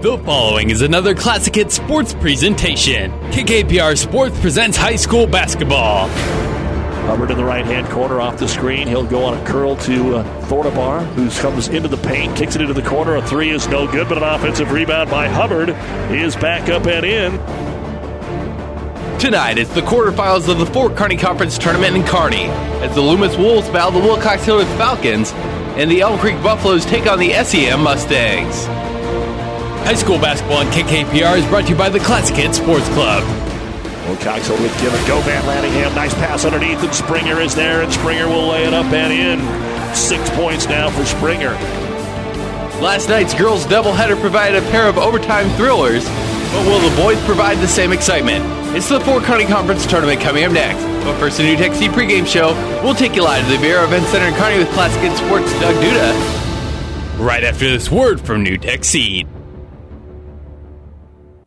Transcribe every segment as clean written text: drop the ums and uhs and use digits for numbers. The following is another Classic Hits sports presentation. KKPR Sports presents high school basketball. Hubbard in the right-hand corner off the screen. He'll go on a curl to Thornabar, who comes into the paint, kicks it into the corner. A three is no good, but an offensive rebound by Hubbard is back up and in. Tonight, it's the quarterfinals of the Fort Kearney Conference Tournament in Kearney, as the Loomis Wolves battle the Wilcox-Hillard Falcons, and the Elm Creek Buffaloes take on the SEM Mustangs. High school basketball on KKPR is brought to you by the Classic Hits Sports Club. Wilcox will give it go. Matt Lanningham, nice pass underneath, and Springer is there, and Springer will lay it up and in. 6 points now for Springer. Last night's girls' doubleheader provided a pair of overtime thrillers, but will the boys provide the same excitement? It's the Fort Kearney Conference Tournament coming up next. But first, the New Tech Seed pregame show. We'll take you live to the Viaero Events Center in Kearney with Classic Hits Sports' Doug Duda, right after this word from New Tech Seed.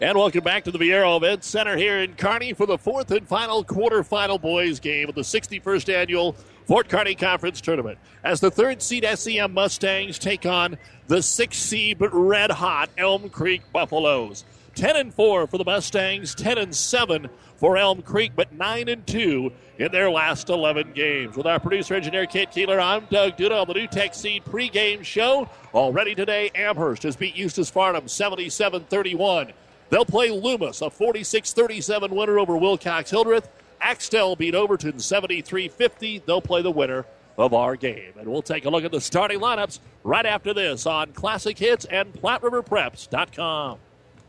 And welcome back to the Viaero Events Center here in Kearney for the fourth and final quarterfinal boys game of the 61st annual Fort Kearney Conference Tournament, as the third seed SEM Mustangs take on the sixth seed but red hot Elm Creek Buffaloes. 10-4 for the Mustangs, 10-7 for Elm Creek, but 9-2 in their last 11 games. With our producer engineer Kit Keeler, I'm Doug Duda on the New Tech Seed pregame show. Already today, Amherst has beat Eustis Farnam 77-31. They'll play Loomis, a 46-37 winner over Wilcox-Hildreth. Axtell beat Overton 73-50. They'll play the winner of our game. And we'll take a look at the starting lineups right after this on Classic Hits and PlatteRiverPreps.com.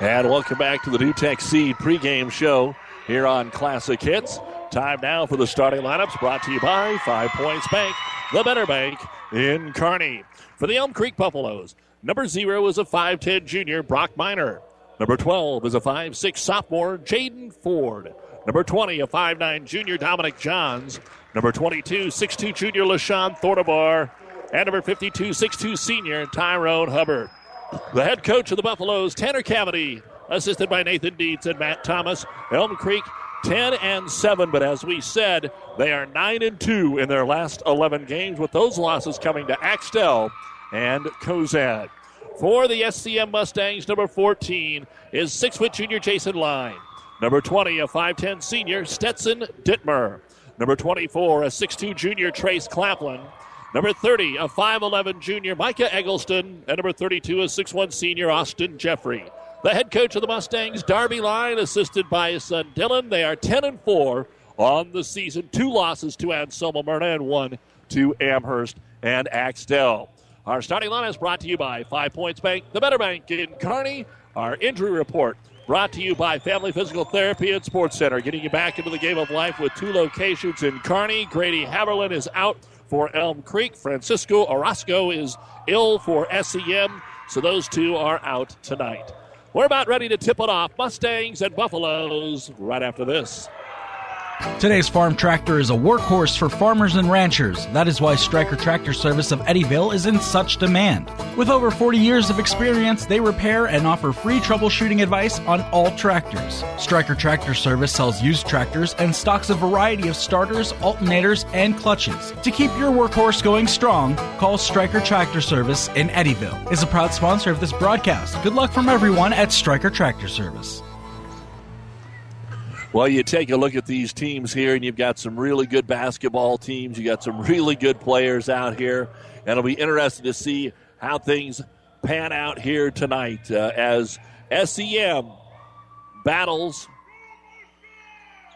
And welcome back to the New Tech Seed pregame show here on Classic Hits. Time now for the starting lineups brought to you by 5 Points Bank, the better bank in Kearney. For the Elm Creek Buffaloes, number 0 is a 5'10 junior, Brock Miner. Number 12 is a 5'6 sophomore, Jaden Ford. Number 20, a 5'9 junior, Dominic Johns. Number 22, 6'2 junior, LaShawn Thornabar. And number 52, 6'2 senior, Tyrone Hubbard. The head coach of the Buffaloes, Tanner Cavity, assisted by Nathan Dietz and Matt Thomas. Elm Creek 10-7, but as we said, they are 9-2 in their last 11 games, with those losses coming to Axtell and Cozad. For the SCM Mustangs, number 14 is 6-foot junior Jason Line. Number 20, a 5'10 senior, Stetson Dittmer. Number 24, a 6'2 junior Trace Claflin. Number 30, a 5'11 junior, Micah Eggleston. And number 32, a 6'1 senior, Austin Jeffrey. The head coach of the Mustangs, Darby Line, assisted by his son Dylan. They are 10-4 on the season. 2 losses to Anselmo Myrna and 1 to Amherst and Axtell. Our starting line is brought to you by 5 Points Bank, the better bank in Kearney. Our injury report brought to you by Family Physical Therapy and Sports Center, getting you back into the game of life with 2 locations in Kearney. Grady Haverlin is out for Elm Creek. Francisco Orozco is ill for SEM, so those 2 are out tonight. We're about ready to tip it off, Mustangs and Buffaloes, right after this. Today's farm tractor is a workhorse for farmers and ranchers. That is why Stryker Tractor Service of Eddyville is in such demand. With over 40 years of experience, they repair and offer free troubleshooting advice on all tractors. Stryker Tractor Service sells used tractors and stocks a variety of starters, alternators, and clutches. To keep your workhorse going strong, call Stryker Tractor Service in Eddyville. Is a proud sponsor of this broadcast. Good luck from everyone at Stryker Tractor Service. Well, you take a look at these teams here, and you've got some really good basketball teams. You've got some really good players out here, and it'll be interesting to see how things pan out here tonight as SEM battles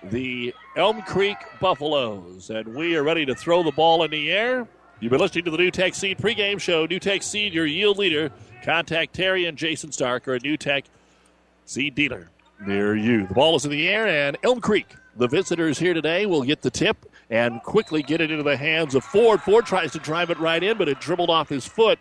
the Elm Creek Buffaloes. And we are ready to throw the ball in the air. You've been listening to the New Tech Seed pregame show. New Tech Seed, your yield leader. Contact Terry and Jason Stark, or a New Tech Seed dealer near you. The ball is in the air, and Elm Creek, the visitors here today, will get the tip and quickly get it into the hands of Ford. Ford tries to drive it right in, but it dribbled off his foot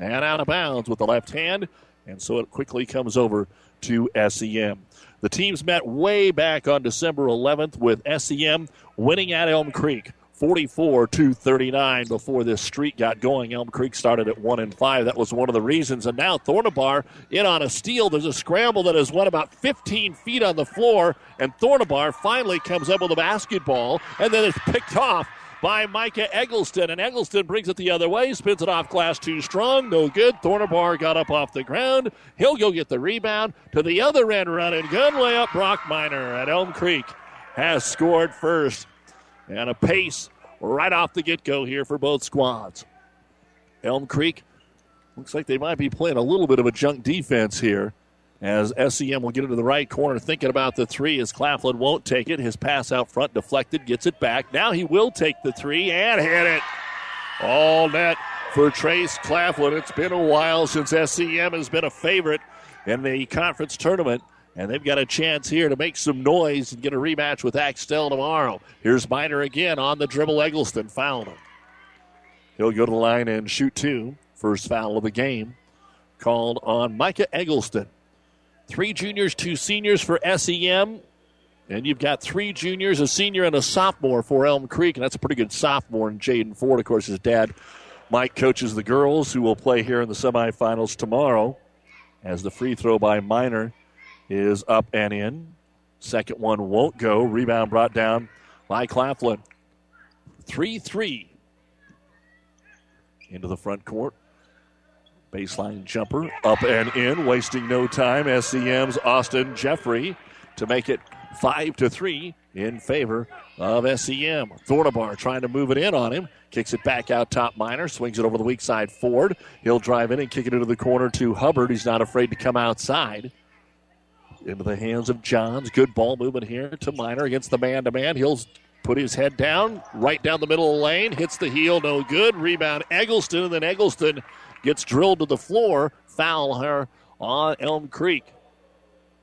and out of bounds with the left hand, and so it quickly comes over to SEM. The teams met way back on December 11th with SEM winning at Elm Creek 44-39 before this streak got going. Elm Creek started at 1-5. That was one of the reasons. And now Thornabar in on a steal. There's a scramble that has went about 15 feet on the floor. And Thornabar finally comes up with a basketball. And then it's picked off by Micah Eggleston. And Eggleston brings it the other way. Spins it off glass too strong. No good. Thornabar got up off the ground. He'll go get the rebound. To the other end, run and gun layup. Brock Miner at Elm Creek has scored first. And a pace right off the get-go here for both squads. Elm Creek looks like they might be playing a little bit of a junk defense here as SEM will get into the right corner thinking about the three as Claflin won't take it. His pass out front deflected, gets it back. Now he will take the three and hit it. All net for Trace Claflin. It's been a while since SEM has been a favorite in the conference tournament. And they've got a chance here to make some noise and get a rematch with Axtell tomorrow. Here's Miner again on the dribble. Eggleston fouled him. He'll go to the line and shoot two. First foul of the game called on Micah Eggleston. 3 juniors, 2 seniors for SEM. And you've got 3 juniors, a senior, and a sophomore for Elm Creek. And that's a pretty good sophomore in Jaden Ford. Of course, his dad, Mike, coaches the girls who will play here in the semifinals tomorrow as the free throw by Miner is up and in. Second one won't go. Rebound brought down by Claflin. 3-3 into the front court. Baseline jumper up and in, wasting no time. SEM's Austin Jeffrey to make it 5-3 in favor of SEM. Thornabar trying to move it in on him. Kicks it back out top Miner. Swings it over the weak side Ford. He'll drive in and kick it into the corner to Hubbard. He's not afraid to come outside. Into the hands of Johns. Good ball movement here to Miner against the man-to-man. He'll put his head down, right down the middle of the lane. Hits the heel, no good. Rebound Eggleston, and then Eggleston gets drilled to the floor. Foul here on Elm Creek.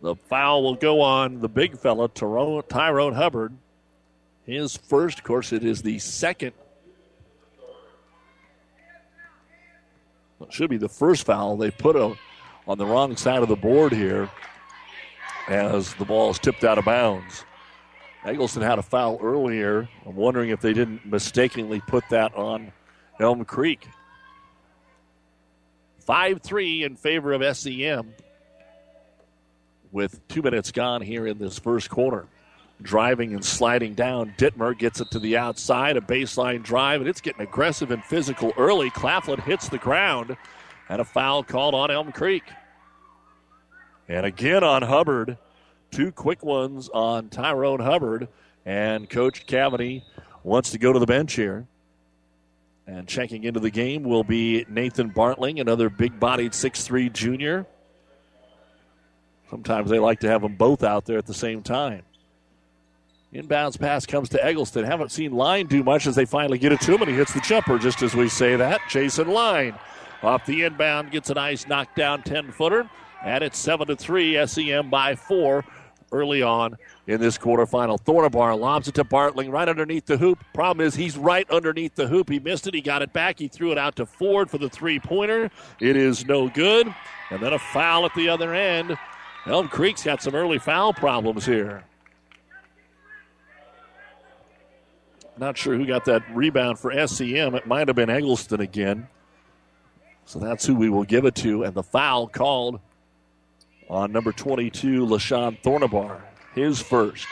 The foul will go on the big fella, Tyrone Hubbard. His first, of course, it is the second. Well, it should be the first foul. They put him on the wrong side of the board here as the ball is tipped out of bounds. Eggleston had a foul earlier. I'm wondering if they didn't mistakenly put that on Elm Creek. 5-3 in favor of SEM with 2 minutes gone here in this first quarter. Driving and sliding down. Dittmer gets it to the outside, a baseline drive, and it's getting aggressive and physical early. Claflin hits the ground, and a foul called on Elm Creek. And again on Hubbard, two quick ones on Tyrone Hubbard. And Coach Cavity wants to go to the bench here. And checking into the game will be Nathan Bartling, another big-bodied 6'3 junior. Sometimes they like to have them both out there at the same time. Inbounds pass comes to Eggleston. Haven't seen Line do much as they finally get it to him, and he hits the jumper just as we say that. Jason Line off the inbound, gets a nice knockdown 10-footer. And it's 7-3, SEM by 4 early on in this quarterfinal. Thornabar lobs it to Bartling right underneath the hoop. Problem is he's right underneath the hoop. He missed it. He got it back. He threw it out to Ford for the three-pointer. It is no good. And then a foul at the other end. Elm Creek's got some early foul problems here. Not sure who got that rebound for SEM. It might have been Eggleston again. So that's who we will give it to. And the foul called on number 22, LaShawn Thornabar, his first.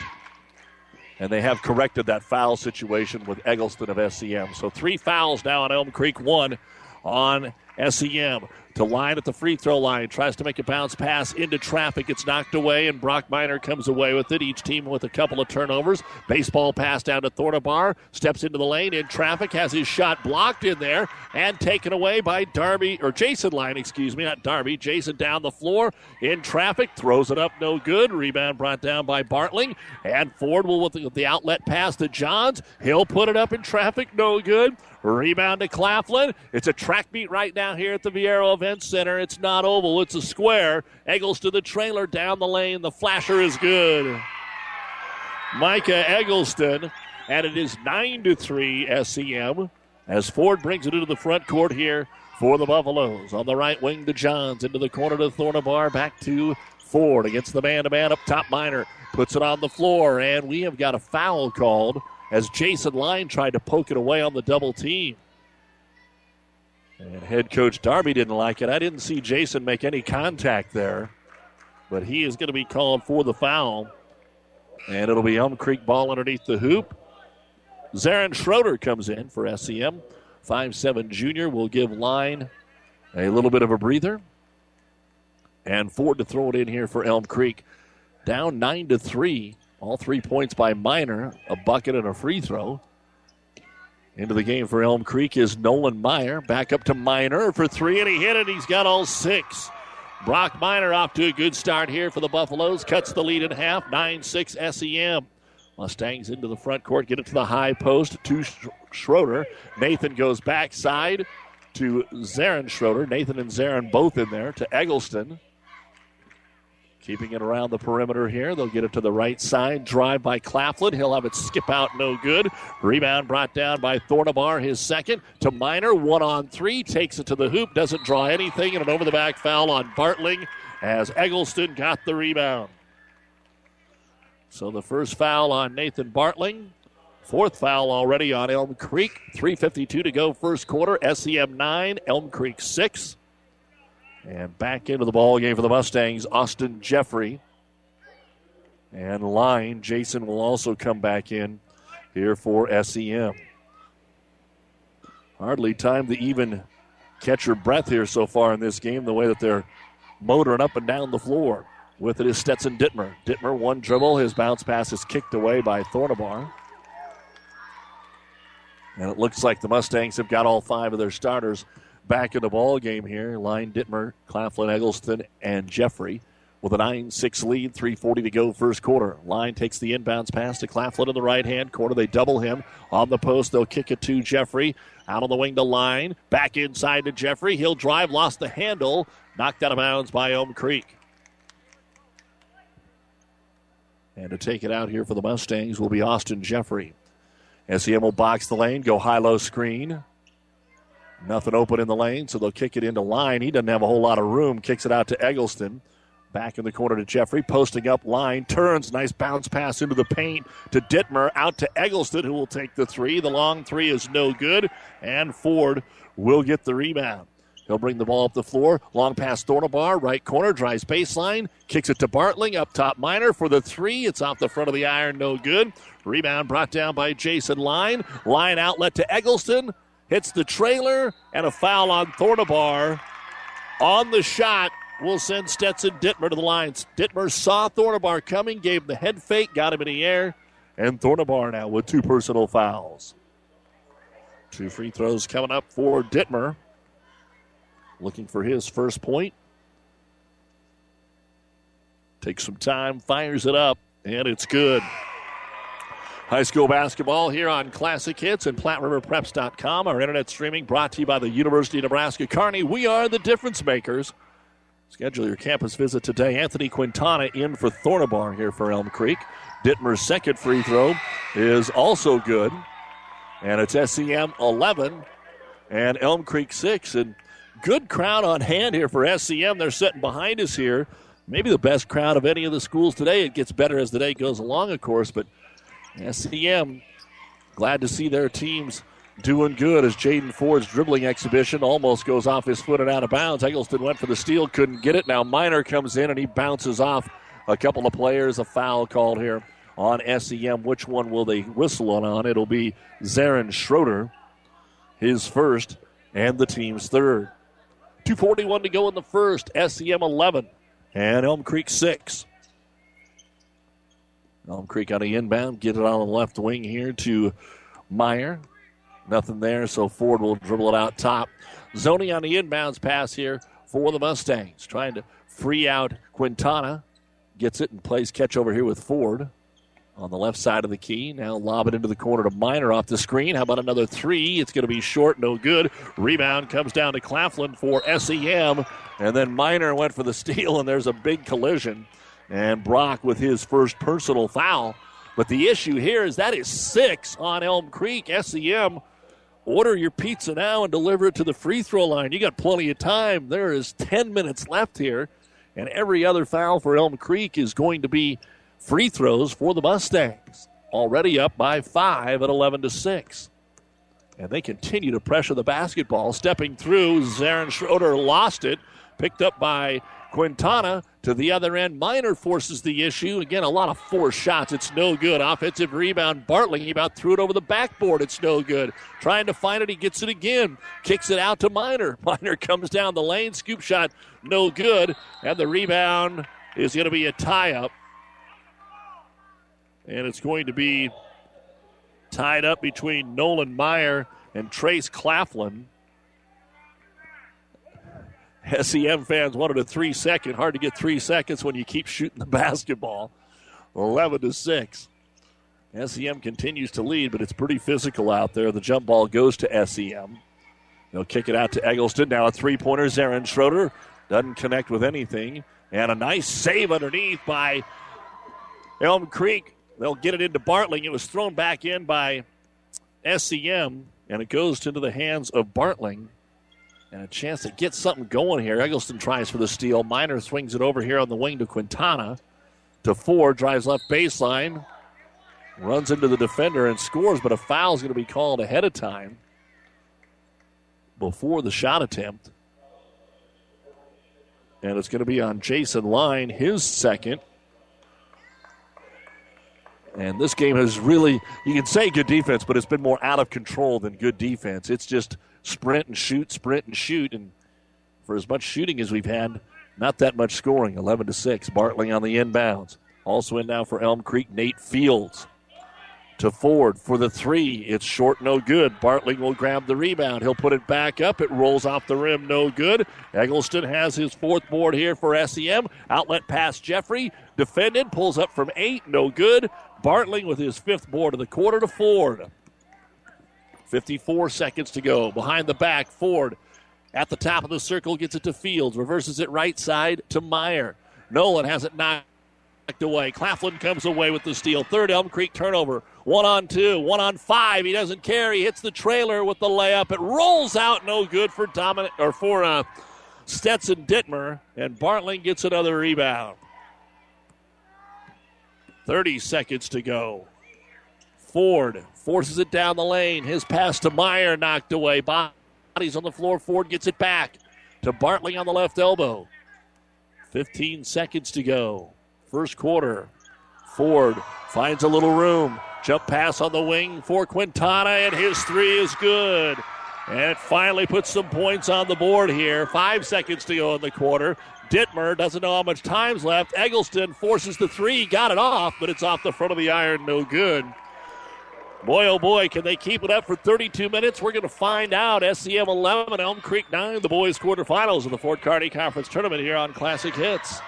And they have corrected that foul situation with Eggleston of SEM. So three fouls now on Elm Creek, one on SEM. To line at the free throw line, tries to make a bounce pass into traffic. It's knocked away, and Brock Miner comes away with it. Each team with a couple of turnovers. Baseball pass down to Thornabar. Steps into the lane in traffic. Has his shot blocked in there and taken away by Jason down the floor in traffic. Throws it up, no good. Rebound brought down by Bartling. And Ford will with the outlet pass to Johns. He'll put it up in traffic, no good. Rebound to Claflin. It's a track meet right now here at the Viaero Events Center. It's not oval, it's a square. Eggles to the trailer down the lane. The flasher is good. Micah Eggleston, and it is 9-3 SEM as Ford brings it into the front court here for the Buffaloes. On the right wing to Johns, into the corner to Thornabar, back to Ford against the man-to-man up top. Miner puts it on the floor, and we have got a foul called as Jason Line tried to poke it away on the double team. And head coach Darby didn't like it. I didn't see Jason make any contact there, but he is going to be called for the foul. And it'll be Elm Creek ball underneath the hoop. Zarin Schroeder comes in for SEM. 5'7 junior will give Line a little bit of a breather. And Ford to throw it in here for Elm Creek. Down 9-3. All 3 points by Miner, a bucket and a free throw. Into the game for Elm Creek is Nolan Meyer. Back up to Miner for three, and he hit it. He's got all six. Brock Miner off to a good start here for the Buffaloes. Cuts the lead in half, 9-6 SEM. Mustangs into the front court, get it to the high post to Schroeder. Nathan goes backside to Zarin Schroeder. Nathan and Zarin both in there to Eggleston. Keeping it around the perimeter here. They'll get it to the right side. Drive by Claflin. He'll have it skip out. No good. Rebound brought down by Thornabar. His second to Miner. 1-on-3. Takes it to the hoop. Doesn't draw anything. And an over-the-back foul on Bartling as Eggleston got the rebound. So the first foul on Nathan Bartling. Fourth foul already on Elm Creek. 3:52 to go first quarter. SEM 9. Elm Creek 6. And back into the ball game for the Mustangs, Austin Jeffrey. And Line, Jason will also come back in here for SEM. Hardly time to even catch your breath here so far in this game, the way that they're motoring up and down the floor. With it is Stetson Dittmer. Dittmer, one dribble. His bounce pass is kicked away by Thornabar. And it looks like the Mustangs have got all five of their starters back in the ball game here. Line, Dittmer, Claflin, Eggleston, and Jeffrey with a 9-6 lead, 3:40 to go first quarter. Line takes the inbounds pass to Claflin in the right-hand corner. They double him on the post. They'll kick it to Jeffrey. Out on the wing to Line. Back inside to Jeffrey. He'll drive. Lost the handle. Knocked out of bounds by Elm Creek. And to take it out here for the Mustangs will be Austin Jeffrey. SEM will box the lane. Go high-low screen. Nothing open in the lane, so they'll kick it into Line. He doesn't have a whole lot of room. Kicks it out to Eggleston. Back in the corner to Jeffrey. Posting up, Line turns. Nice bounce pass into the paint to Dittmer. Out to Eggleston, who will take the three. The long three is no good, and Ford will get the rebound. He'll bring the ball up the floor. Long pass Thornabar, right corner, drives baseline. Kicks it to Bartling, up top Miner for the three. It's off the front of the iron, no good. Rebound brought down by Jason Line. Line outlet to Eggleston. Hits the trailer, and a foul on Thornabar. On the shot will send Stetson Dittmer to the lines. Dittmer saw Thornabar coming, gave him the head fake, got him in the air, and Thornabar now with two personal fouls. Two free throws coming up for Dittmer. Looking for his first point. Takes some time, fires it up, and it's good. High school basketball here on Classic Hits and PlatteRiverPreps.com. Our internet streaming brought to you by the University of Nebraska Kearney. We are the difference makers. Schedule your campus visit today. Anthony Quintana in for Thornabar here for Elm Creek. Dittmer's second free throw is also good. And it's SEM 11 and Elm Creek 6. And good crowd on hand here for SEM. They're sitting behind us here. Maybe the best crowd of any of the schools today. It gets better as the day goes along, of course, but SEM Glad to see their teams doing good as Jaden Ford's dribbling exhibition almost goes off his foot and out of bounds. Eggleston went for the steal, couldn't get it. Now Minor comes in and he bounces off a couple of players. A foul called here on SEM. Which one will they whistle on? It'll be Zarin Schroeder, his first and the team's third. 2:41 to go in the first. SEM 11 and Elm Creek 6. Elm Creek on the inbound. Get it on the left wing here to Meyer. Nothing there, so Ford will dribble it out top. Zoni on the inbounds pass here for the Mustangs. Trying to free out Quintana. Gets it and plays catch over here with Ford on the left side of the key. Now lob it into the corner to Minor off the screen. How about another three? It's going to be short, no good. Rebound comes down to Claflin for SEM. And then Minor went for the steal, and there's a big collision. And Brock with his first personal foul. But the issue here is that is 6 on Elm Creek. SEM, order your pizza now and deliver it to the free throw line. You got plenty of time. There is 10 minutes left here, and every other foul for Elm Creek is going to be free throws for the Mustangs. Already up by 5 at 11-6. And they continue to pressure the basketball. Stepping through, Zarin Schroeder lost it. Picked up by Quintana to the other end. Minor forces the issue. Again, a lot of forced shots. It's no good. Offensive rebound. Bartling, he about threw it over the backboard. It's no good. Trying to find it. He gets it again. Kicks it out to Minor. Minor comes down the lane. Scoop shot. No good. And the rebound is going to be a tie-up. And it's going to be tied up between Nolan Meyer and Trace Claflin. SEM fans wanted a 3-second. Hard to get 3 seconds when you keep shooting the basketball. 11-6. SEM continues to lead, but it's pretty physical out there. The jump ball goes to SEM. They'll kick it out to Eggleston. Now a three-pointer. Zarin Schroeder doesn't connect with anything. And a nice save underneath by Elm Creek. They'll get it into Bartling. It was thrown back in by SEM, and it goes into the hands of Bartling. And a chance to get something going here. Eggleston tries for the steal. Minor swings it over here on the wing to Quintana. To Ford, drives left baseline. Runs into the defender and scores, but a foul is going to be called ahead of time before the shot attempt. And it's going to be on Jason Line, his second. And this game has really, you can say good defense, but it's been more out of control than good defense. It's just sprint and shoot, and for as much shooting as we've had, not that much scoring. 11-6, Bartling on the inbounds. Also in now for Elm Creek, Nate Fields to Ford for the three. It's short, no good. Bartling will grab the rebound. He'll put it back up. It rolls off the rim, no good. Eggleston has his fourth board here for SEM. Outlet pass, Jeffrey. Defended, pulls up from 8, no good. Bartling with his fifth board of the quarter to Ford. 54 seconds to go. Behind the back, Ford at the top of the circle gets it to Fields. Reverses it right side to Meyer. Nolan has it knocked away. Claflin comes away with the steal. Third Elm Creek turnover. 1-on-2, 1-on-5. He doesn't care. He hits the trailer with the layup. It rolls out, no good for Stetson Dittmer. And Bartling gets another rebound. 30 seconds to go. Ford forces it down the lane. His pass to Meyer knocked away. Bodies on the floor. Ford gets it back to Bartling on the left elbow. 15 seconds to go. First quarter. Ford finds a little room. Jump pass on the wing for Quintana, and his three is good. And it finally puts some points on the board here. 5 seconds to go in the quarter. Dittmer doesn't know how much time's left. Eggleston forces the three. Got it off, but it's off the front of the iron. No good. Boy, oh boy, can they keep it up for 32 minutes? We're going to find out. SEM 11, Elm Creek 9, the boys' quarterfinals of the Fort Kearney Conference Tournament here on Classic Hits.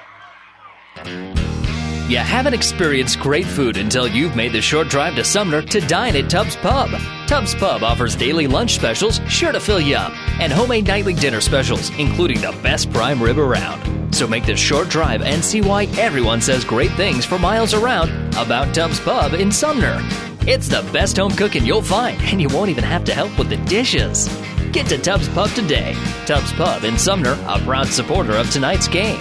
You haven't experienced great food until you've made the short drive to Sumner to dine at Tubbs Pub. Tubbs Pub offers daily lunch specials sure to fill you up and homemade nightly dinner specials, including the best prime rib around. So make this short drive and see why everyone says great things for miles around about Tubbs Pub in Sumner. It's the best home cooking you'll find, and you won't even have to help with the dishes. Get to Tubbs Pub today. Tubbs Pub in Sumner, a proud supporter of tonight's game.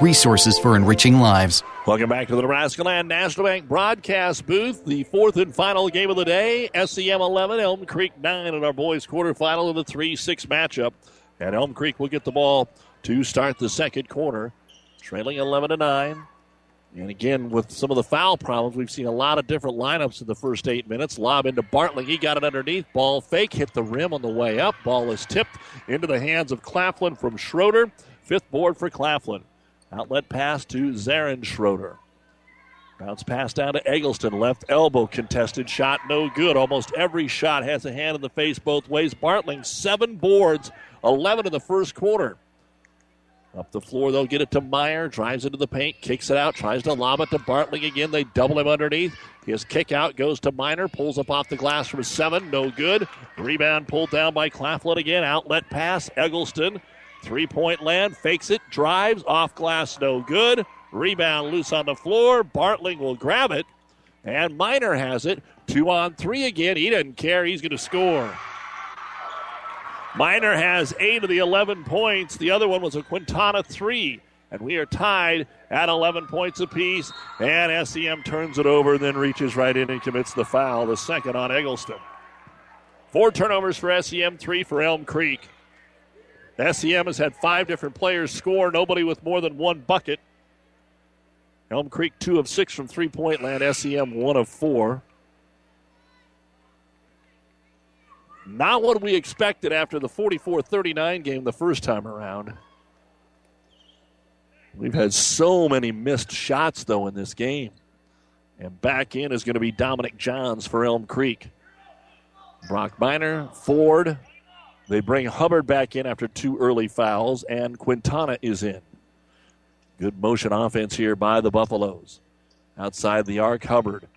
resources for enriching lives. Welcome back to the Nebraska Land National Bank broadcast booth. The fourth and final game of the day, SEM 11, Elm Creek 9 in our boys' quarterfinal of the 3-6 matchup. And Elm Creek will get the ball to start the second quarter, trailing 11-9. And again, with some of the foul problems, we've seen a lot of different lineups in the first 8 minutes. Lob into Bartling. He got it underneath. Ball fake. Hit the rim on the way up. Ball is tipped into the hands of Claflin from Schroeder. Fifth board for Claflin. Outlet pass to Zarin Schroeder. Bounce pass down to Eggleston. Left elbow contested. Shot no good. Almost every shot has a hand in the face both ways. Bartling, 7 boards, 11 in the first quarter. Up the floor, they'll get it to Meyer, drives into the paint, kicks it out, tries to lob it to Bartling again. They double him underneath. His kick out goes to Miner, pulls up off the glass from 7, no good. Rebound pulled down by Claflin again, outlet pass, Eggleston. Three-point land, fakes it, drives, off glass, no good. Rebound loose on the floor, Bartling will grab it, and Miner has it. 2 on 3 again, he doesn't care, he's going to score. Miner has 8 of the 11 points. The other one was a Quintana 3. And we are tied at 11 points apiece. And SEM turns it over, then reaches right in and commits the foul, the second on Eggleston. 4 turnovers for SEM, 3 for Elm Creek. SEM has had 5 different players score, nobody with more than 1 bucket. Elm Creek 2 of 6 from three-point land, SEM 1 of 4. Not what we expected after the 44-39 game the first time around. We've had so many missed shots, though, in this game. And back in is going to be Dominic Johns for Elm Creek. Brock Miner, Ford. They bring Hubbard back in after 2 early fouls, and Quintana is in. Good motion offense here by the Buffaloes. Outside the arc, Hubbard.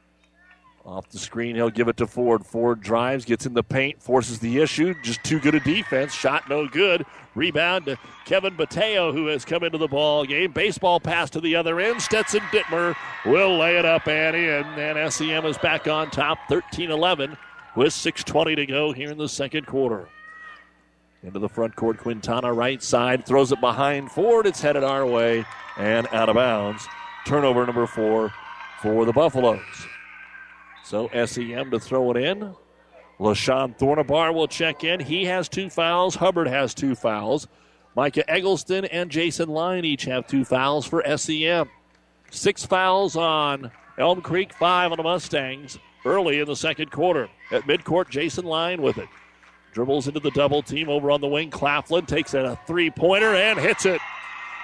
Off the screen, he'll give it to Ford. Ford drives, gets in the paint, forces the issue. Just too good a defense. Shot no good. Rebound to Kevin Bateo, who has come into the ball game. Baseball pass to the other end. Stetson Dittmer will lay it up and in. And SEM is back on top, 13-11, with 6:20 to go here in the second quarter. Into the front court, Quintana right side. Throws it behind Ford. It's headed our way and out of bounds. Turnover number 4 for the Buffaloes. So SEM to throw it in. LaShawn Thornabar will check in. He has 2 fouls. Hubbard has 2 fouls. Micah Eggleston and Jason Line each have 2 fouls for SEM. 6 fouls on Elm Creek, 5 on the Mustangs early in the second quarter. At midcourt, Jason Line with it. Dribbles into the double team over on the wing. Claflin takes a three-pointer and hits it.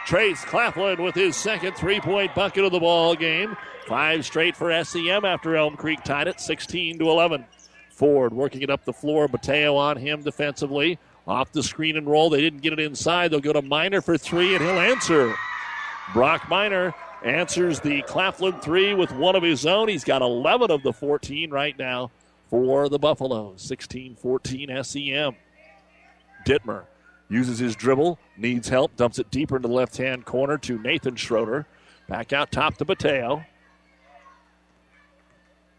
Trace Claflin with his second three-point bucket of the ball game. 5 straight for SEM after Elm Creek tied it, 16-11. Ford working it up the floor. Mateo on him defensively. Off the screen and roll. They didn't get it inside. They'll go to Miner for 3, and he'll answer. Brock Miner answers the Claflin 3 with 1 of his own. He's got 11 of the 14 right now for the Buffaloes. 16-14 SEM. Dittmer uses his dribble, needs help, dumps it deeper into the left-hand corner to Nathan Schroeder. Back out top to Mateo.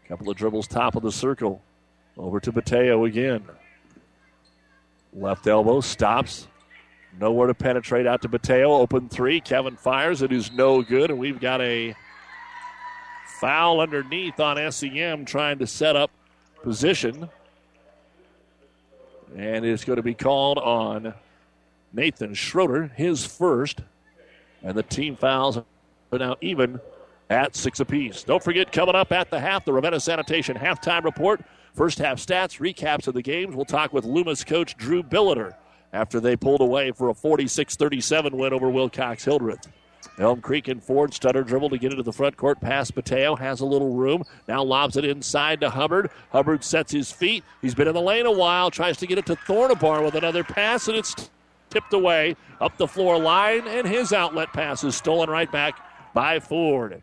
Couple of dribbles top of the circle. Over to Mateo again. Left elbow, stops. Nowhere to penetrate, out to Mateo. Open 3, Kevin fires. It is no good, and we've got a foul underneath on SEM trying to set up position. And it's going to be called on Nathan Schroeder, his first, and the team fouls are now even at 6 apiece. Don't forget, coming up at the half, the Ravenna Sanitation halftime report, first half stats, recaps of the games. We'll talk with Loomis coach Drew Billiter after they pulled away for a 46-37 win over Wilcox-Hildreth. Elm Creek and Ford stutter dribble to get into the front court. Pass Mateo, has a little room. Now lobs it inside to Hubbard. Hubbard sets his feet. He's been in the lane a while. Tries to get it to Thornabar with another pass, and it's tipped away up the floor line, and his outlet pass is stolen right back by Ford.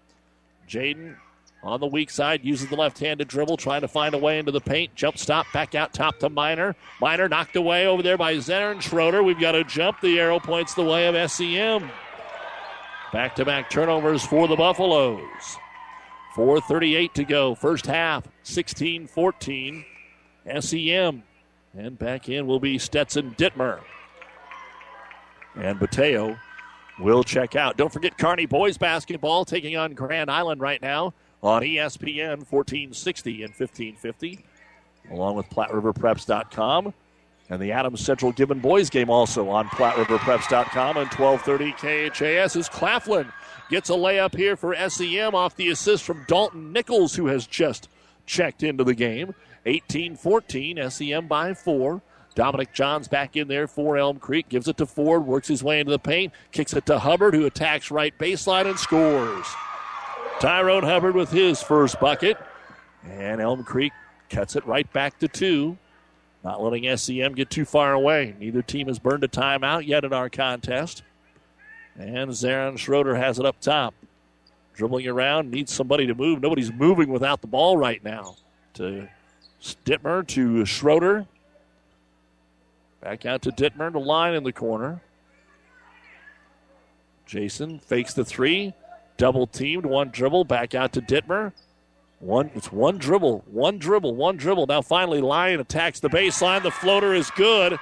Jaden On the weak side, uses the left-handed dribble, trying to find a way into the paint. Jump stop, back out top to Minor. Minor knocked away over there by Zenner and Schroeder. We've got a jump. The arrow points the way of SEM. Back-to-back turnovers for the Buffaloes. 4:38 to go. First half, 16-14. SEM. And back in will be Stetson Dittmer. And Mateo will check out. Don't forget Kearney boys basketball taking on Grand Island right now on ESPN 1460 and 1550, along with PlatteRiverPreps.com. And the Adams Central Gibbon boys game also on PlatteRiverPreps.com and 1230 KHAS as Claflin gets a layup here for SEM off the assist from Dalton Nichols, who has just checked into the game. 18-14, SEM by 4. Dominic Johns back in there for Elm Creek. Gives it to Ford, works his way into the paint, kicks it to Hubbard, who attacks right baseline and scores. Tyrone Hubbard with his first bucket. And Elm Creek cuts it right back to 2. Not letting SEM get too far away. Neither team has burned a timeout yet in our contest. And Zarin Schroeder has it up top. Dribbling around, needs somebody to move. Nobody's moving without the ball right now. To Dittmer, to Schroeder. Back out to Dittmer, the line in the corner. Jason fakes the 3. Double teamed, one dribble, back out to Dittmer. One dribble. Now finally Lyon attacks the baseline. The floater is good.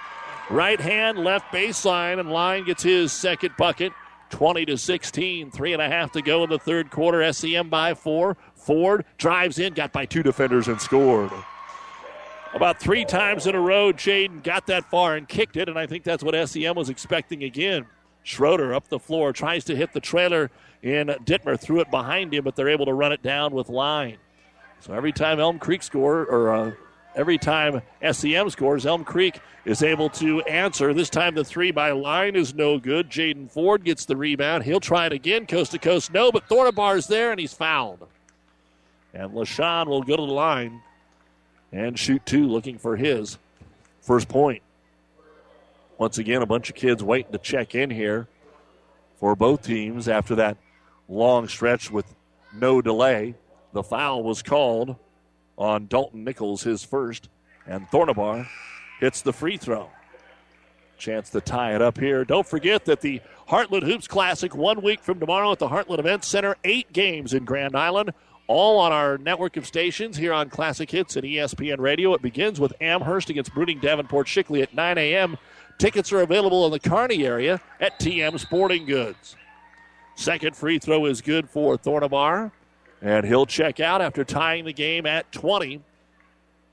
Right hand, left baseline, and Lyon gets his second bucket. 20-16, 3.5 to go in the third quarter. SEM by 4. Ford drives in, got by 2 defenders and scored. About 3 times in a row, Jaden got that far and kicked it, and I think that's what SEM was expecting again. Schroeder up the floor, tries to hit the trailer, and Dittmer threw it behind him, but they're able to run it down with Line. So every time Elm Creek scores, or every time SEM scores, Elm Creek is able to answer. This time the 3 by Line is no good. Jaden Ford gets the rebound. He'll try it again, coast to coast, no, but Thornabar's there, and he's fouled. And LaShawn will go to the line and shoot 2, looking for his first point. Once again, a bunch of kids waiting to check in here for both teams after that long stretch with no delay. The foul was called on Dalton Nichols, his first, and Thornabar hits the free throw. Chance to tie it up here. Don't forget that the Heartland Hoops Classic, 1 week from tomorrow at the Heartland Events Center, 8 games in Grand Island, all on our network of stations here on Classic Hits and ESPN Radio. It begins with Amherst against Bruning Davenport Shickley at 9 a.m. Tickets are available in the Kearney area at TM Sporting Goods. Second free throw is good for Thornabar, and he'll check out after tying the game at 20.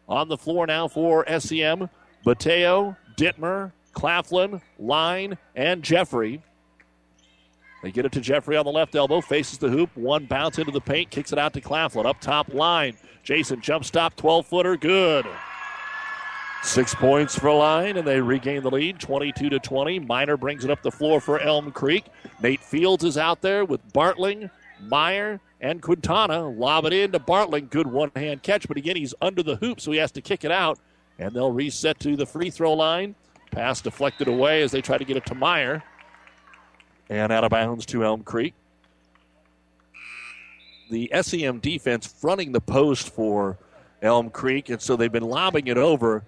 On the floor now for SEM, Mateo, Dittmer, Claflin, Line, and Jeffrey. They get it to Jeffrey on the left elbow, faces the hoop, one bounce into the paint, kicks it out to Claflin. Up top Line. Jason jump stop, 12-footer, good. 6 points for Line, and they regain the lead, 22-20. Minor brings it up the floor for Elm Creek. Nate Fields is out there with Bartling, Meyer, and Quintana. Lob it in to Bartling, good one-hand catch, but again, he's under the hoop, so he has to kick it out, and they'll reset to the free throw line. Pass deflected away as they try to get it to Meyer. And out of bounds to Elm Creek. The SEM defense fronting the post for Elm Creek, and so they've been lobbing it over,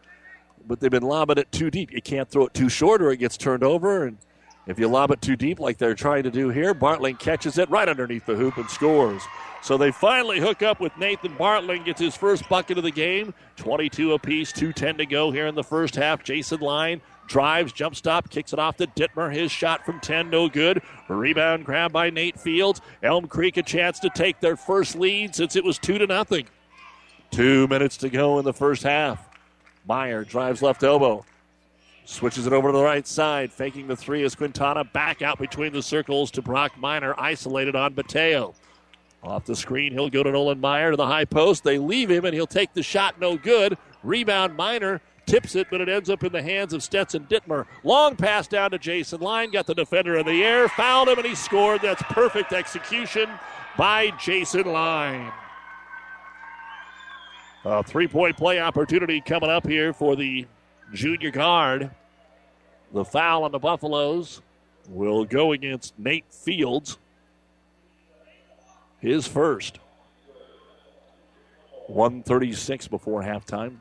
but they've been lobbing it too deep. You can't throw it too short or it gets turned over, and if you lob it too deep like they're trying to do here, Bartling catches it right underneath the hoop and scores. So they finally hook up with Nathan Bartling, gets his first bucket of the game, 22 apiece, 2:10 to go here in the first half. Jason Line drives, jump stop, kicks it off to Dittmer. His shot from 10, no good. Rebound grab by Nate Fields. Elm Creek a chance to take their first lead since it was 2-0. 2 minutes to go in the first half. Meyer drives left elbow. Switches it over to the right side. Faking the 3 is Quintana. Back out between the circles to Brock Minor. Isolated on Mateo. Off the screen, he'll go to Nolan Meyer to the high post. They leave him, and he'll take the shot, no good. Rebound Minor. Tips it, but it ends up in the hands of Stetson Dittmer. Long pass down to Jason Line. Got the defender in the air. Fouled him, and he scored. That's perfect execution by Jason Line. A three-point play opportunity coming up here for the junior guard. The foul on the Buffaloes will go against Nate Fields. His first. 136 before halftime.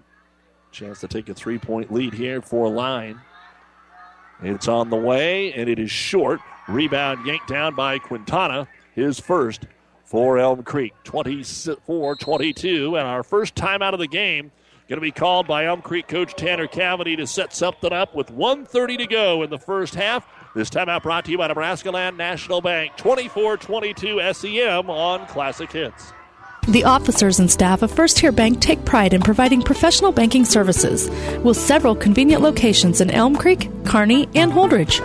Chance to take a three-point lead here for Line. It's on the way, and it is short. Rebound yanked down by Quintana, his first for Elm Creek. 24-22, and our first timeout of the game going to be called by Elm Creek coach Tanner Cavity to set something up with 1:30 to go in the first half. This timeout brought to you by Nebraska Land National Bank. 24-22 SEM on Classic Hits. The officers and staff of First Tier Bank take pride in providing professional banking services with several convenient locations in Elm Creek, Kearney, and Holdridge.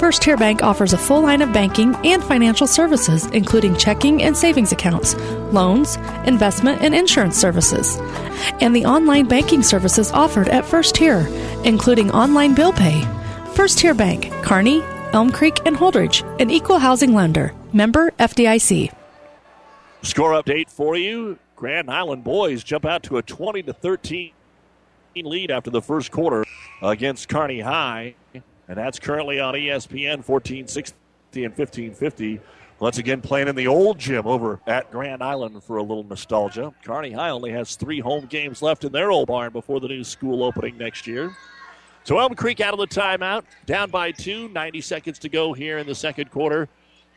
First Tier Bank offers a full line of banking and financial services, including checking and savings accounts, loans, investment, and insurance services, and the online banking services offered at First Tier, including online bill pay. First Tier Bank, Kearney, Elm Creek, and Holdridge, an equal housing lender. Member FDIC. Score update for you. Grand Island boys jump out to a 20-13 lead after the first quarter against Kearney High. And that's currently on ESPN 1460 and 1550. Once again, playing in the old gym over at Grand Island for a little nostalgia. Kearney High only has 3 home games left in their old barn before the new school opening next year. So Elm Creek out of the timeout, down by 2, 90 seconds to go here in the second quarter.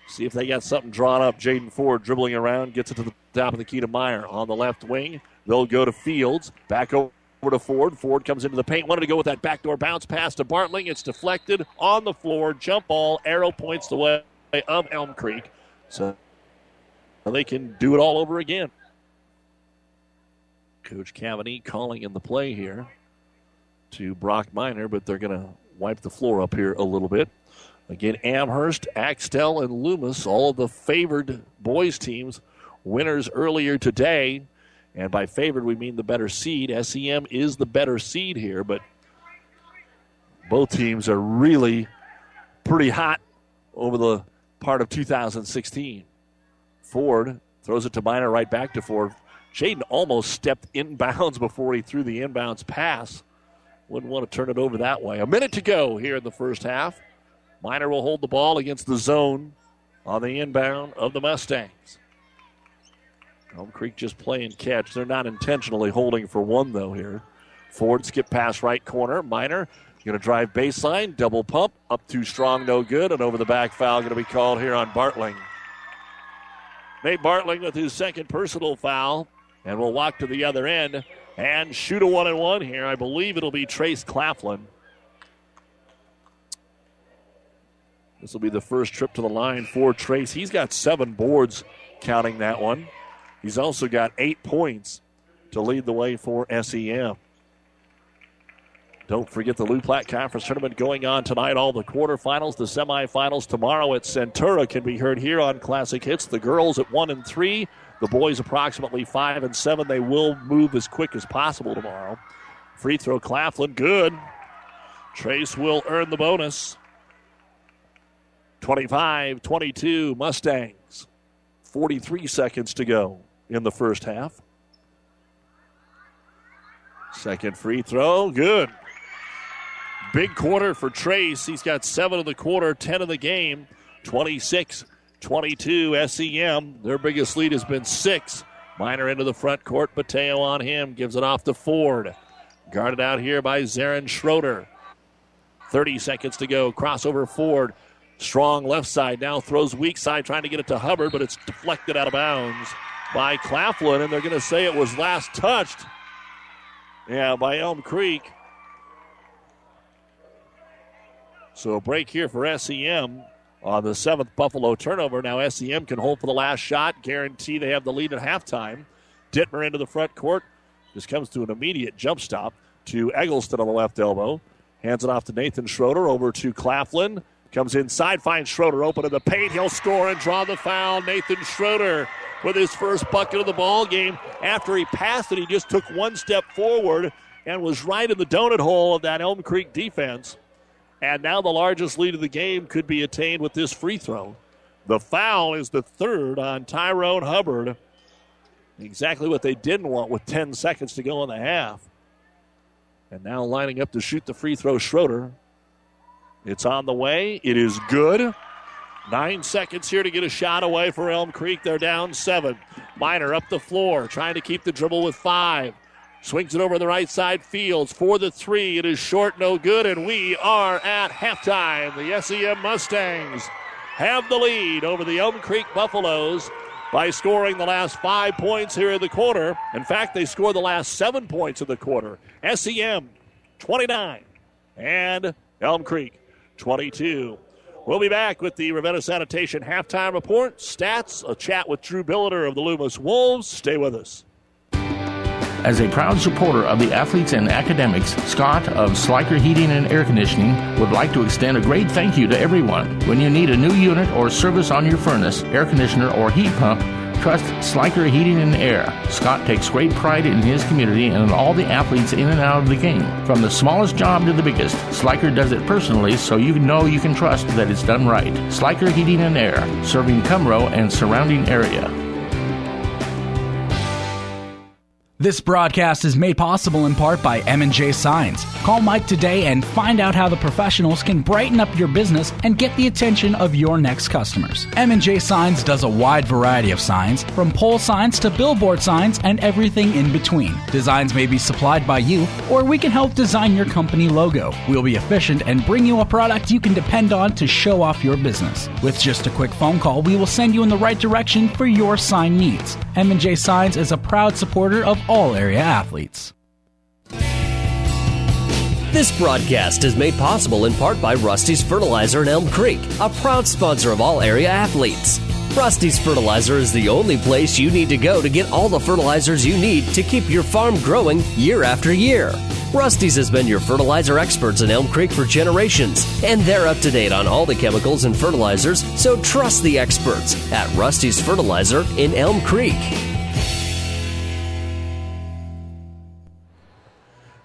See if they got something drawn up. Jaden Ford dribbling around, gets it to the top of the key to Meyer on the left wing. They'll go to Fields, back over to Ford. Ford comes into the paint, wanted to go with that backdoor bounce pass to Bartling. It's deflected on the floor, jump ball, arrow points the way of Elm Creek. So they can do it all over again. Coach Cavani calling in the play here to Brock Minor, but they're going to wipe the floor up here a little bit. Again, Amherst, Axtell, and Loomis, all of the favored boys teams, winners earlier today. And by favored, we mean the better seed. SEM is the better seed here, but both teams are really pretty hot over the part of 2016. Ford throws it to Minor, right back to Ford. Jaden almost stepped inbounds before he threw the inbounds pass. Wouldn't want to turn it over that way. A minute to go here in the first half. Minor will hold the ball against the zone on the inbound of the Mustangs. Elm Creek just playing catch. They're not intentionally holding for one, though, here. Ford skip pass right corner. Minor going to drive baseline, double pump, up too strong, no good, and over the back foul going to be called here on Bartling. Nate Bartling with his second personal foul, and will walk to the other end and shoot a 1-on-1 here. I believe it'll be Trace Claflin. This will be the first trip to the line for Trace. He's got 7 boards counting that one. He's also got 8 points to lead the way for SEM. Don't forget the Lou Platt Conference Tournament going on tonight. All the quarterfinals, the semifinals tomorrow at Centura can be heard here on Classic Hits. The girls at 1 and 3, the boys approximately 5 and 7. They will move as quick as possible tomorrow. Free throw, Claflin, good. Trace will earn the bonus. 25-22 Mustangs. 43 seconds to go in the first half. Second free throw, good. Big quarter for Trace. He's got 7 of the quarter, 10 of the game. 26-22 SEM. Their biggest lead has been 6. Minor into the front court. Mateo on him. Gives it off to Ford. Guarded out here by Zarin Schroeder. 30 seconds to go. Crossover Ford. Strong left side now, throws weak side, trying to get it to Hubbard, but it's deflected out of bounds by Claflin, and they're going to say it was last touched. Yeah, by Elm Creek. So a break here for SEM on the 7th Buffalo turnover. Now SEM can hold for the last shot, guarantee they have the lead at halftime. Dittmer into the front court. This comes to an immediate jump stop to Eggleston on the left elbow. Hands it off to Nathan Schroeder, over to Claflin. Comes inside, finds Schroeder open in the paint. He'll score and draw the foul. Nathan Schroeder with his first bucket of the ball game. After he passed it, he just took one step forward and was right in the donut hole of that Elm Creek defense. And now the largest lead of the game could be attained with this free throw. The foul is the third on Tyrone Hubbard. Exactly what they didn't want with 10 seconds to go in the half. And now lining up to shoot the free throw, Schroeder. It's on the way. It is good. 9 seconds here to get a shot away for Elm Creek. They're down 7. Miner up the floor, trying to keep the dribble with 5. Swings it over the right side, Fields for the three. It is short, no good, and we are at halftime. The SEM Mustangs have the lead over the Elm Creek Buffaloes by scoring the last 5 points here in the quarter. In fact, they scored the last 7 points of the quarter. SEM 29 and Elm Creek 22. We'll be back with the Ravenna Sanitation halftime report, stats, a chat with Drew Billiter of the Loomis Wolves. Stay with us. As a proud supporter of the athletes and academics, Scott of Slyker Heating and Air Conditioning would like to extend a great thank you to everyone. When you need a new unit or service on your furnace, air conditioner, or heat pump, trust Slyker Heating and Air. Scott takes great pride in his community and in all the athletes in and out of the game. From the smallest job to the biggest, Slyker does it personally so you know you can trust that it's done right. Slyker Heating and Air, serving Cumro and surrounding area. This broadcast is made possible in part by M&J Signs. Call Mike today and find out how the professionals can brighten up your business and get the attention of your next customers. M&J Signs does a wide variety of signs, from pole signs to billboard signs and everything in between. Designs may be supplied by you, or we can help design your company logo. We'll be efficient and bring you a product you can depend on to show off your business. With just a quick phone call, we will send you in the right direction for your sign needs. M&J Signs is a proud supporter of all area athletes. This broadcast is made possible in part by Rusty's Fertilizer in Elm Creek, a proud sponsor of all area athletes. Rusty's Fertilizer is the only place you need to go to get all the fertilizers you need to keep your farm growing year after year. Rusty's has been your fertilizer experts in Elm Creek for generations, and they're up to date on all the chemicals and fertilizers, so trust the experts at Rusty's Fertilizer in Elm Creek.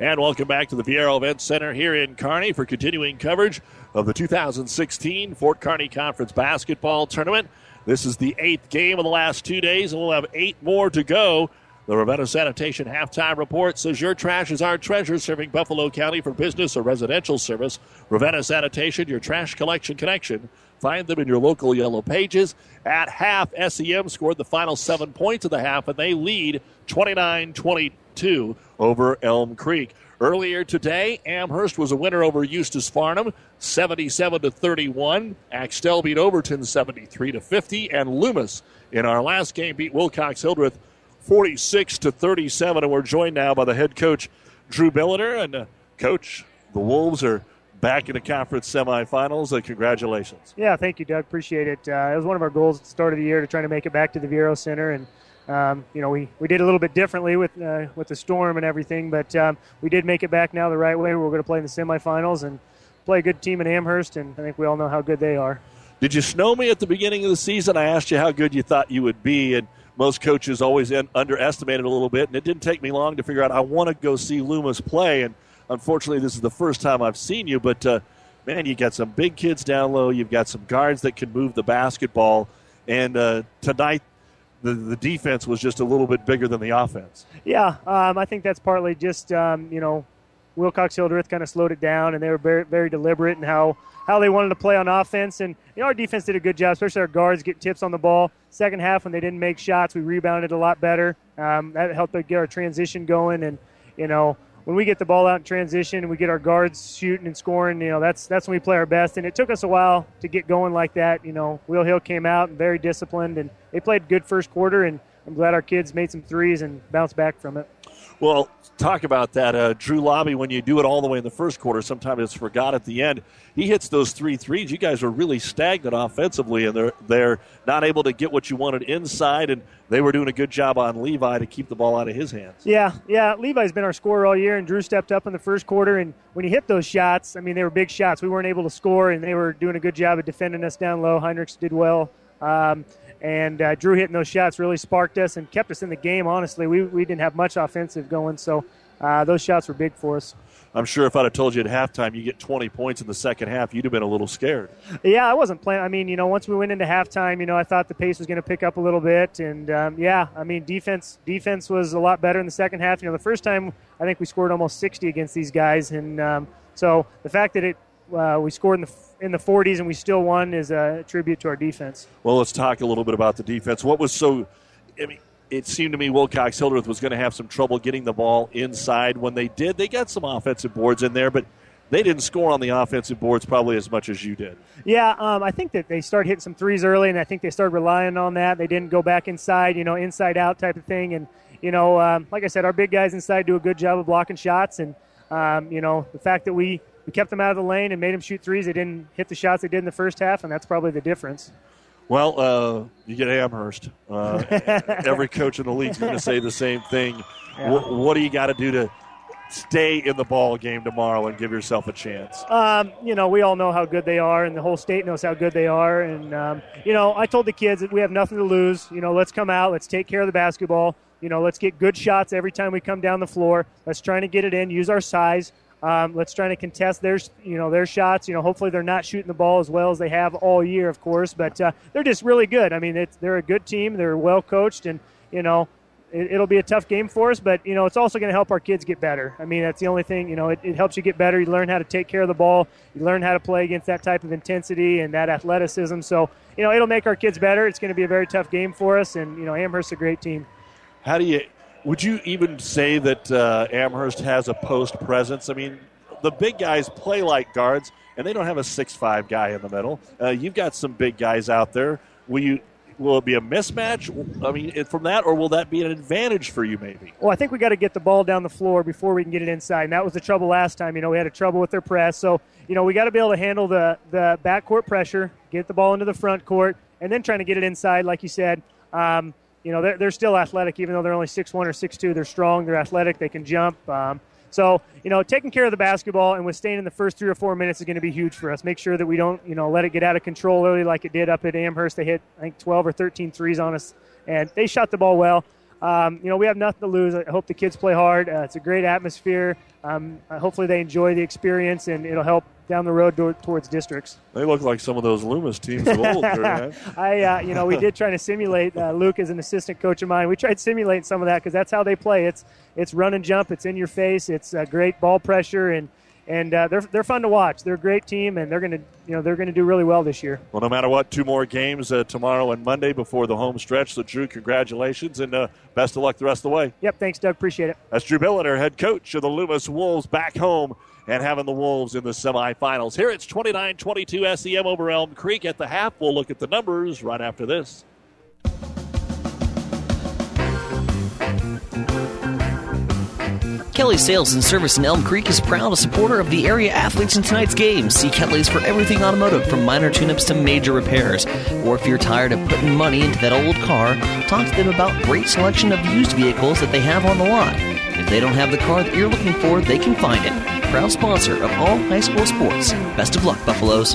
And welcome back to the Viaero Events Center here in Kearney for continuing coverage of the 2016 Fort Kearney Conference Basketball Tournament. This is the 8th game of the last 2 days, and we'll have 8 more to go. The Ravenna Sanitation Halftime Report says your trash is our treasure, serving Buffalo County for business or residential service. Ravenna Sanitation, your trash collection connection. Find them in your local Yellow Pages. At half, SEM scored the final 7 points of the half, and they lead 29-22. Over Elm Creek. Earlier today, Amherst was a winner over Eustis Farnam, 77-31. Axtell beat Overton, 73-50. And Loomis, in our last game, beat Wilcox-Hildreth, 46-37. And we're joined now by the head coach, Drew Billiter. And Coach, the Wolves are back in the conference semifinals. Congratulations. Yeah, thank you, Doug. Appreciate it. It was one of our goals at the start of the year to try to make it back to the Viaero Center, and we did a little bit differently with the storm and everything, but we did make it back now the right way. We're going to play in the semifinals and play a good team in Amherst, and I think we all know how good they are. Did you snow me at the beginning of the season? I asked you how good you thought you would be, and most coaches always underestimate it a little bit, and it didn't take me long to figure out I want to go see Loomis play, and unfortunately this is the first time I've seen you, but man, you got some big kids down low. You've got some guards that can move the basketball, and tonight, the defense was just a little bit bigger than the offense. Yeah, I think that's partly just, Wilcox-Hildreth kind of slowed it down, and they were very, very deliberate in how they wanted to play on offense. And, our defense did a good job, especially our guards get tips on the ball. Second half, when they didn't make shots, we rebounded a lot better. That helped get our transition going. And, when we get the ball out in transition and we get our guards shooting and scoring, that's when we play our best. And it took us a while to get going like that. Will Hill came out and very disciplined, and they played good first quarter, and I'm glad our kids made some threes and bounced back from it. Well, talk about that. Drew Lobby, when you do it all the way in the first quarter, sometimes it's forgot at the end. He hits those three threes. You guys are really stagnant offensively, and they're not able to get what you wanted inside, and they were doing a good job on Levi to keep the ball out of his hands. Yeah. Levi's been our scorer all year, and Drew stepped up in the first quarter, and when he hit those shots, they were big shots. We weren't able to score, and they were doing a good job of defending us down low. Heinrichs did well. And Drew hitting those shots really sparked us and kept us in the game, honestly. We didn't have much offensive going, so those shots were big for us. I'm sure if I'd have told you at halftime you get 20 points in the second half, you'd have been a little scared. Yeah, I wasn't planning. Once we went into halftime, I thought the pace was going to pick up a little bit. And, defense was a lot better in the second half. The first time I think we scored almost 60 against these guys. And so the fact that we scored in the 40s and we still won is a tribute to our defense. Well, let's talk a little bit about the defense. What was so it seemed to me Wilcox Hildreth was going to have some trouble getting the ball inside. When they did, they got some offensive boards in there, but they didn't score on the offensive boards probably as much as you did. Yeah, I think that they started hitting some threes early, and I think they started relying on that. They didn't go back inside, inside out type of thing. And, like I said, our big guys inside do a good job of blocking shots. And, the fact that we kept them out of the lane and made them shoot threes, they didn't hit the shots they did in the first half, and that's probably the difference. Well, you get Amherst. Every coach in the league is going to say the same thing. Yeah. What do you got to do to stay in the ball game tomorrow and give yourself a chance? We all know how good they are, and the whole state knows how good they are. And, I told the kids that we have nothing to lose. Let's come out. Let's take care of the basketball. Let's get good shots every time we come down the floor. Let's try to get it in, use our size. Let's try to contest their shots. Hopefully they're not shooting the ball as well as they have all year, of course. But they're just really good. I mean, they're a good team. They're well coached, and it'll be a tough game for us. But it's also going to help our kids get better. I mean, that's the only thing. It helps you get better. You learn how to take care of the ball. You learn how to play against that type of intensity and that athleticism. So it'll make our kids better. It's going to be a very tough game for us. And Amherst's a great team. Would you even say that Amherst has a post presence? I mean, the big guys play like guards, and they don't have a 6'5" guy in the middle. You've got some big guys out there. Will it be a mismatch? I mean, from that, or will that be an advantage for you maybe? Well, I think we got to get the ball down the floor before we can get it inside, and that was the trouble last time. We had trouble with their press. So, we got to be able to handle the backcourt pressure, get the ball into the front court, and then trying to get it inside, like you said. They're still athletic, even though they're only 6'1 or 6'2. They're strong. They're athletic. They can jump. So, taking care of the basketball and withstanding the first 3 or 4 minutes is going to be huge for us. Make sure that we don't, let it get out of control early like it did up at Amherst. They hit, I think, 12 or 13 threes on us, and they shot the ball well. We have nothing to lose. I hope the kids play hard. It's a great atmosphere. Hopefully they enjoy the experience, and it'll help down the road towards districts. They look like some of those Loomis teams of old. We did try to simulate. Luke is an assistant coach of mine. We tried simulating some of that because that's how they play. It's run and jump. It's in your face. It's great ball pressure, and they're fun to watch. They're a great team, and they're going to do really well this year. Well, no matter what, 2 more games tomorrow and Monday before the home stretch. So, Drew, congratulations, and best of luck the rest of the way. Yep, thanks, Doug. Appreciate it. That's Drew Billiter, head coach of the Loomis Wolves, back home and having the Wolves in the semifinals. Here it's 29-22 SEM over Elm Creek at the half. We'll look at the numbers right after this. Kelly Sales and Service in Elm Creek is proud supporter of the area athletes in tonight's game. See Kelly's for everything automotive, from minor tune-ups to major repairs. Or if you're tired of putting money into that old car, talk to them about great selection of used vehicles that they have on the lot. If they don't have the car that you're looking for, they can find it. Proud sponsor of all high school sports. Best of luck, Buffaloes.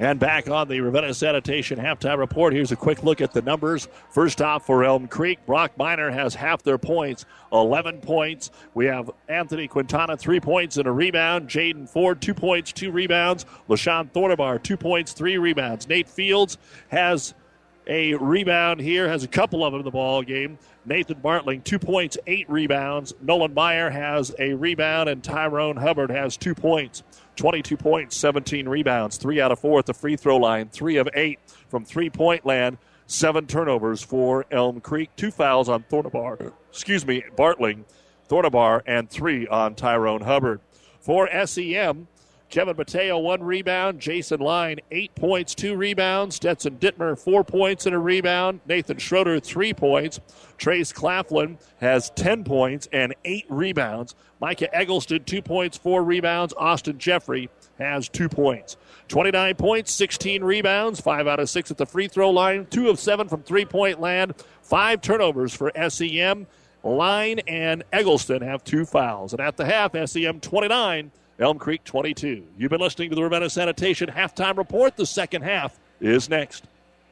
And back on the Ravenna Sanitation halftime report, here's a quick look at the numbers. First off, for Elm Creek, Brock Miner has half their points, 11 points. We have Anthony Quintana, 3 points and a rebound. Jaden Ford, 2 points, 2 rebounds. LaShawn Thornebar, 2 points, 3 rebounds. Nate Fields has a rebound here, has a couple of them in the ball game. Nathan Bartling, 2 points, 8 rebounds. Nolan Meyer has a rebound, and Tyrone Hubbard has 2 points. 22 points, 17 rebounds, 3 out of 4 at the free throw line, 3 of 8 from three-point land, 7 turnovers for Elm Creek, 2 fouls on Bartling, Thornebar, and 3 on Tyrone Hubbard. For SEM, Kevin Mateo, 1 rebound, Jason Line, 8 points, 2 rebounds, Stetson Dittmer, 4 points and a rebound, Nathan Schroeder, 3 points, Trace Claflin has 10 points and 8 rebounds. Micah Eggleston, 2 points, 4 rebounds. Austin Jeffrey has 2 points. 29 points, 16 rebounds, 5 out of 6 at the free throw line, 2 of 7 from three-point land, 5 turnovers for SEM. Line and Eggleston have 2 fouls. And at the half, SEM 29, Elm Creek 22. You've been listening to the Ravenna Sanitation Halftime Report. The second half is next.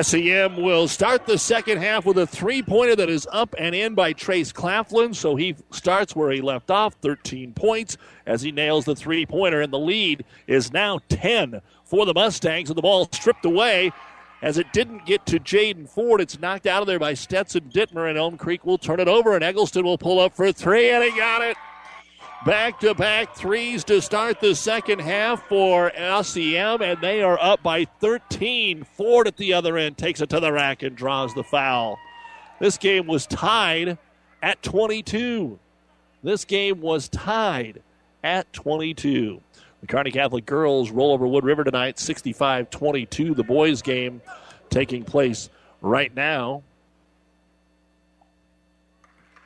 SEM will start the second half with a three-pointer that is up and in by Trace Claflin, so he starts where he left off, 13 points, as he nails the three-pointer, and the lead is now 10 for the Mustangs, and the ball stripped away as it didn't get to Jaden Ford. It's knocked out of there by Stetson Dittmer, and Elm Creek will turn it over, and Eggleston will pull up for three, and he got it! Back-to-back threes to start the second half for SEM, and they are up by 13. Ford at the other end takes it to the rack and draws the foul. This game was tied at 22. The Kearney Catholic girls roll over Wood River tonight, 65-22. The boys' game taking place right now.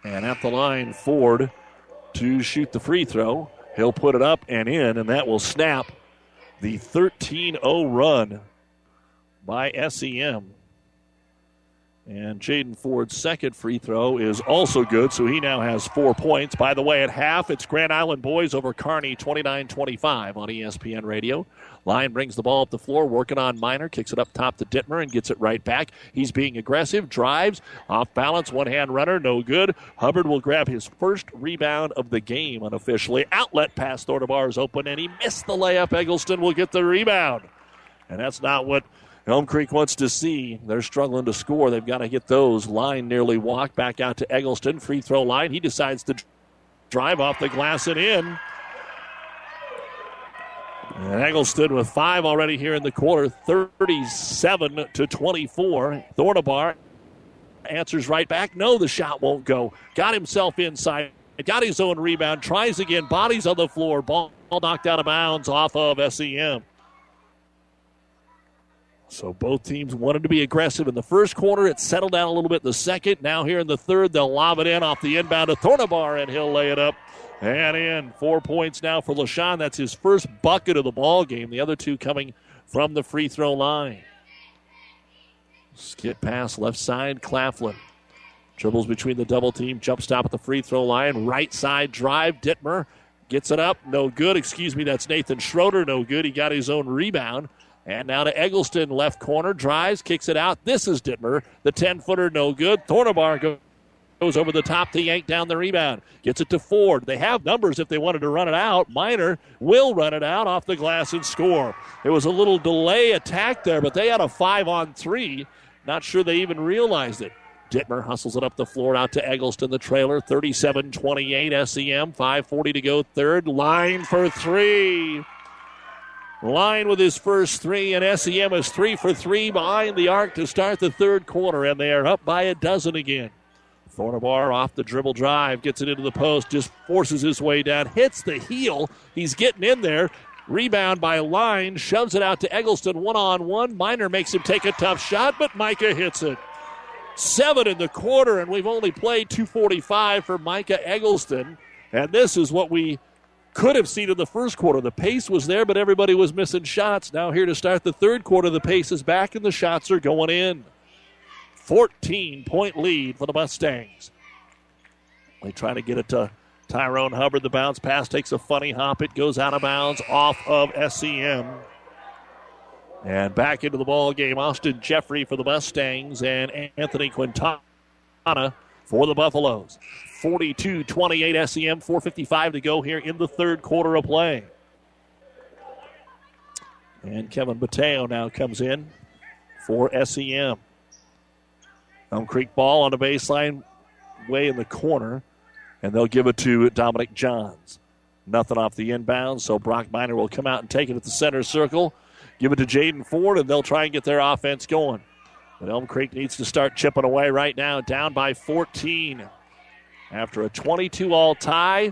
And at the line, Ford to shoot the free throw. He'll put it up and in, and that will snap the 13-0 run by SEM. And Jaden Ford's second free throw is also good, so he now has 4 points. By the way, at half, it's Grand Island boys over Kearney, 29-25 on ESPN Radio. Lyon brings the ball up the floor, working on Minor, kicks it up top to Dittmer and gets it right back. He's being aggressive, drives, off balance, one-hand runner, no good. Hubbard will grab his first rebound of the game unofficially. Outlet pass, throw to bars open, and he missed the layup. Eggleston will get the rebound. And that's not what Elm Creek wants to see. They're struggling to score. They've got to get those. Line nearly walked back out to Eggleston. Free throw line. He decides to drive off the glass and in. And Eggleston with five already here in the quarter, 37-24. Thornabar answers right back. No, the shot won't go. Got himself inside. Got his own rebound. Tries again. Bodies on the floor. Ball knocked out of bounds off of SEM. So both teams wanted to be aggressive in the first quarter. It settled down a little bit in the second. Now here in the third, they'll lob it in off the inbound to Thornabar, and he'll lay it up and in. 4 points now for LaShawn. That's his first bucket of the ball game. The other two coming from the free throw line. Skip pass left side, Claflin. Dribbles between the double team. Jump stop at the free throw line. Right side drive, Dittmer gets it up. No good. Excuse me, that's Nathan Schroeder. No good. He got his own rebound. And now to Eggleston, left corner, drives, kicks it out. This is Dittmer. The 10-footer, no good. Thornabar goes over the top to yank down the rebound. Gets it to Ford. They have numbers if they wanted to run it out. Minor will run it out off the glass and score. There was a little delay attack there, but they had a 5-on-3. Not sure they even realized it. Dittmer hustles it up the floor out to Eggleston, the trailer, 37-28 SEM, 5:40 to go third. Line for three. Line with his first three, and SEM is 3 for 3 behind the arc to start the third quarter, and they are up by a dozen again. Thornabar off the dribble drive, gets it into the post, just forces his way down, hits the heel. He's getting in there. Rebound by Line, shoves it out to Eggleston, one-on-one. Minor makes him take a tough shot, but Micah hits it. 7 in the quarter, and we've only played 2:45 for Micah Eggleston, and this is what we could have seen in the first quarter. The pace was there, but everybody was missing shots. Now here to start the third quarter, the pace is back, and the shots are going in. 14-point lead for the Mustangs. They try to get it to Tyrone Hubbard. The bounce pass takes a funny hop. It goes out of bounds off of SEM. And back into the ball game, Austin Jeffrey for the Mustangs and Anthony Quintana for the Buffaloes. 42-28 SEM, 4:55 to go here in the third quarter of play. And Kevin Mateo now comes in for SEM. Elm Creek ball on the baseline, way in the corner, and they'll give it to Dominic Johns. Nothing off the inbound, so Brock Minor will come out and take it at the center circle, give it to Jaden Ford, and they'll try and get their offense going. But Elm Creek needs to start chipping away right now, down by 14. After a 22-all tie,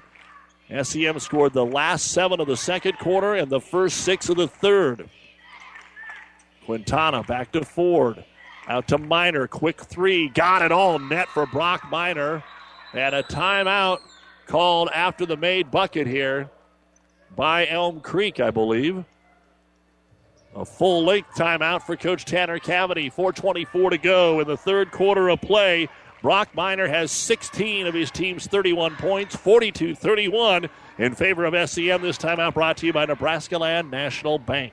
SEM scored the last 7 of the second quarter and the first 6 of the third. Quintana back to Ford. Out to Minor. Quick three. Got it all. Net for Brock Minor. And a timeout called after the made bucket here by Elm Creek, I believe. A full-length timeout for Coach Tanner Cavity. 4:24 to go in the third quarter of play. Brock Minor has 16 of his team's 31 points, 42-31 in favor of SEM. This timeout brought to you by Nebraska Land National Bank.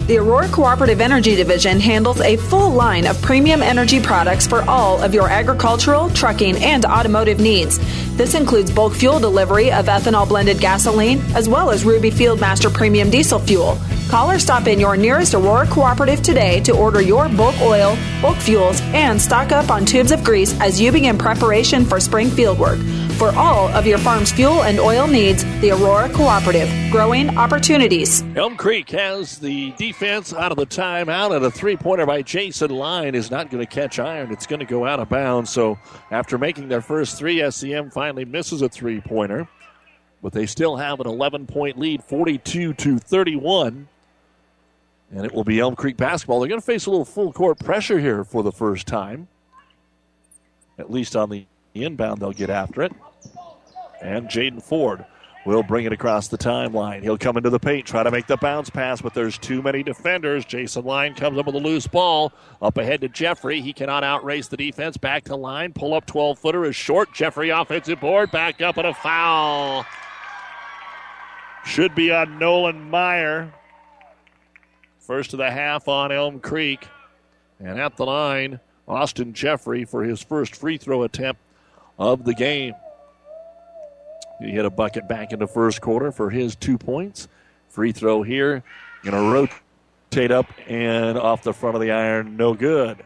The Aurora Cooperative Energy Division handles a full line of premium energy products for all of your agricultural, trucking, and automotive needs. This includes bulk fuel delivery of ethanol-blended gasoline, as well as Ruby Fieldmaster Premium Diesel Fuel. Call or stop in your nearest Aurora Cooperative today to order your bulk oil, bulk fuels, and stock up on tubes of grease as you begin preparation for spring fieldwork. For all of your farm's fuel and oil needs, the Aurora Cooperative, growing opportunities. Elm Creek has the defense out of the timeout, and a three-pointer by Jason Line is not going to catch iron. It's going to go out of bounds. So after making their first three, SEM finally misses a three-pointer, but they still have an 11-point lead, 42-31, and it will be Elm Creek basketball. They're going to face a little full-court pressure here for the first time, at least on the inbound. They'll get after it. And Jaden Ford will bring it across the timeline. He'll come into the paint, try to make the bounce pass, but there's too many defenders. Jason Line comes up with a loose ball. Up ahead to Jeffrey. He cannot outrace the defense. Back to Line. Pull up 12-footer is short. Jeffrey offensive board. Back up and a foul. Should be on Nolan Meyer. First of the half on Elm Creek. And at the line, Austin Jeffrey for his first free throw attempt of the game. He hit a bucket back in the first quarter for his 2 points. Free throw here. Going to rotate up and off the front of the iron. No good.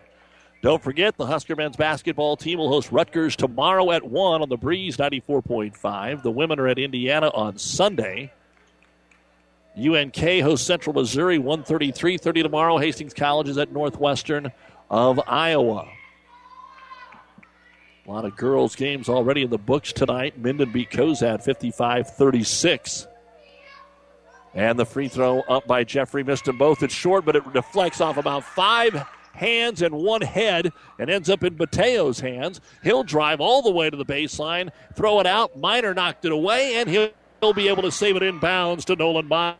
Don't forget, the Husker men's basketball team will host Rutgers tomorrow at 1 on the Breeze 94.5. The women are at Indiana on Sunday. UNK hosts Central Missouri 1:33:30 tomorrow. Hastings College is at Northwestern of Iowa. A lot of girls' games already in the books tonight. Minden beat Cozad 55-36. And the free throw up by Jeffrey. Missed them both. It's short, but it deflects off about 5 hands and 1 head and ends up in Mateo's hands. He'll drive all the way to the baseline, throw it out. Minor knocked it away, and he'll be able to save it inbounds to Nolan Meyer.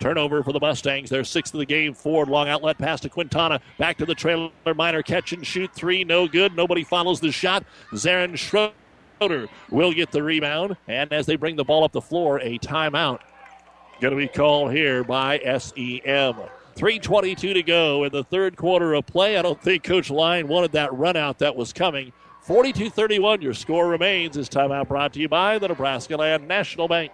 Turnover for the Mustangs. Their 6th of the game. Ford, long outlet pass to Quintana. Back to the trailer. Minor catch and shoot. 3, no good. Nobody follows the shot. Zarin Schroeder will get the rebound. And as they bring the ball up the floor, a timeout going to be called here by SEM. 3:22 to go in the third quarter of play. I don't think Coach Line wanted that run out that was coming. 42-31, your score remains. This timeout brought to you by the Nebraska Land National Bank.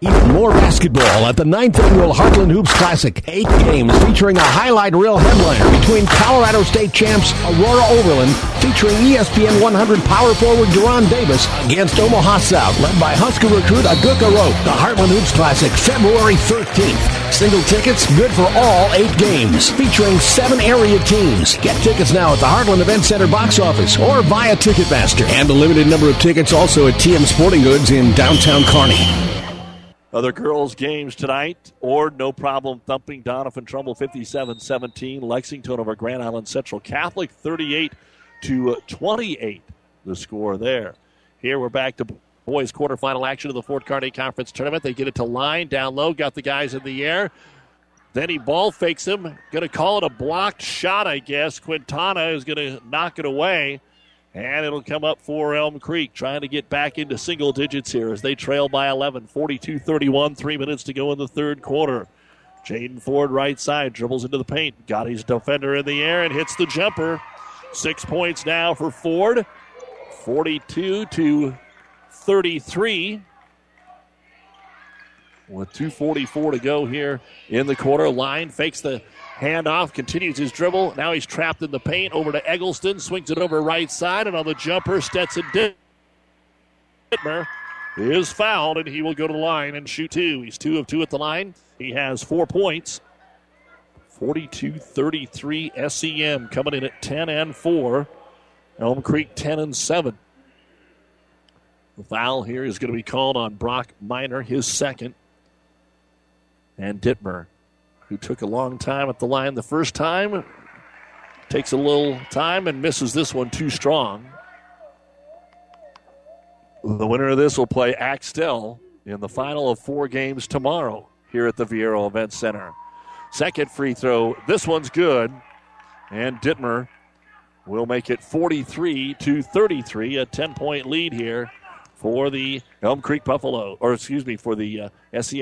Even more basketball at the 9th annual Heartland Hoops Classic. 8 games featuring a highlight reel headliner between Colorado State champs Aurora Overland, featuring ESPN 100 power forward Deron Davis against Omaha South, led by Husker recruit Aguka Rope. The Heartland Hoops Classic, February 13th. Single tickets good for all 8 games, featuring 7 area teams. Get tickets now at the Heartland Events Center box office or via Ticketmaster. And a limited number of tickets also at TM Sporting Goods in downtown Kearney. Other girls' games tonight. Ord, no problem thumping Donovan Trumbull 57-17. Lexington over Grand Island Central Catholic 38-28. The score there. Here we're back to boys' quarterfinal action of the Fort Kearney Conference Tournament. They get it to Line down low. Got the guys in the air. Then he ball fakes him. Going to call it a blocked shot, I guess. Quintana is going to knock it away. And it'll come up for Elm Creek, trying to get back into single digits here as they trail by 11, 42-31, 3 minutes to go in the third quarter. Jaden Ford, right side, dribbles into the paint. Got his defender in the air and hits the jumper. 6 points now for Ford, 42-33. with 2:44 to go here in the quarter. Line fakes the handoff, continues his dribble. Now he's trapped in the paint. Over to Eggleston, swings it over right side, and on the jumper, Stetson Dittmer is fouled, and he will go to the line and shoot two. He's 2 of 2 at the line. He has 4 points. 42-33 SEM coming in at 10-4. Elm Creek 10-7. The foul here is going to be called on Brock Minor, his second. And Dittmer, who took a long time at the line the first time, takes a little time and misses this one too strong. The winner of this will play Axtell in the final of 4 games tomorrow here at the Viaero Events Center. Second free throw, this one's good, and Dittmer will make it 43-33, a 10-point lead here for the SEM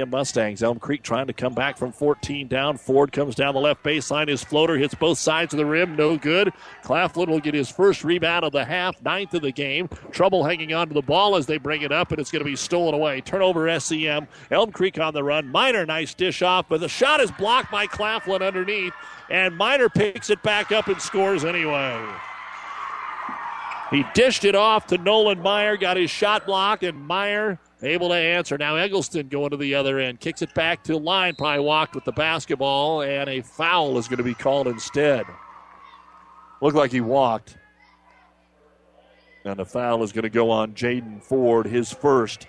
Mustangs. Elm Creek trying to come back from 14 down. Ford comes down the left baseline. His floater hits both sides of the rim. No good. Claflin will get his first rebound of the half, 9th of the game. Trouble hanging on to the ball as they bring it up, and it's going to be stolen away. Turnover SEM. Elm Creek on the run. Minor, nice dish off, but the shot is blocked by Claflin underneath, and Minor picks it back up and scores anyway. He dished it off to Nolan Meyer, got his shot blocked, and Meyer able to answer. Now Eggleston going to the other end, kicks it back to line, probably walked with the basketball, and a foul is going to be called instead. Looked like he walked. And the foul is going to go on Jaden Ford, his first.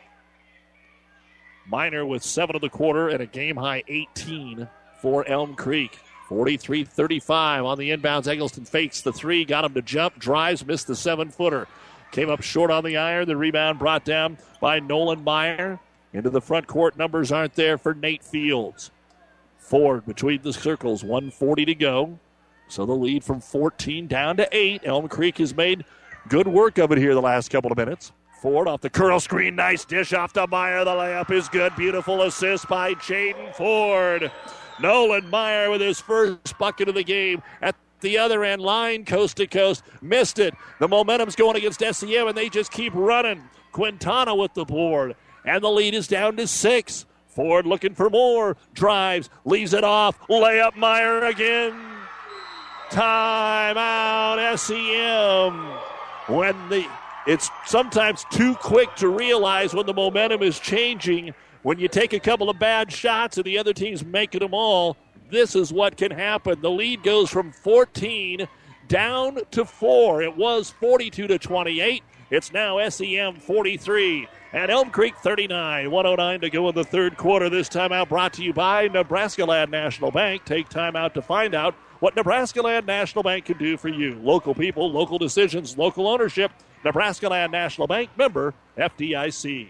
Minor with 7 of the quarter and a game-high 18 for Elm Creek. 43-35 on the inbounds. Eggleston fakes the three, got him to jump, drives, missed the 7-footer. Came up short on the iron. The rebound brought down by Nolan Meyer. Into the front court, numbers aren't there for Nate Fields. Ford between the circles, 1:40 to go. So the lead from 14 down to 8. Elm Creek has made good work of it here the last couple of minutes. Ford off the curl screen, nice dish off to Meyer. The layup is good. Beautiful assist by Jaden Ford. Nolan Meyer with his first bucket of the game. At the other end, line coast to coast, missed it. The momentum's going against SEM, and they just keep running. Quintana with the board, and the lead is down to 6. Ford looking for more, drives, leaves it off, layup Meyer again. Timeout SEM. It's sometimes too quick to realize when the momentum is changing. When you take a couple of bad shots and the other team's making them all, this is what can happen. The lead goes from 14 down to 4. It was 42-28. It's now SEM 43 and Elm Creek 39. 1:09 to go in the third quarter. This timeout brought to you by Nebraska Land National Bank. Take time out to find out what Nebraska Land National Bank can do for you. Local people, local decisions, local ownership. Nebraska Land National Bank, member FDIC.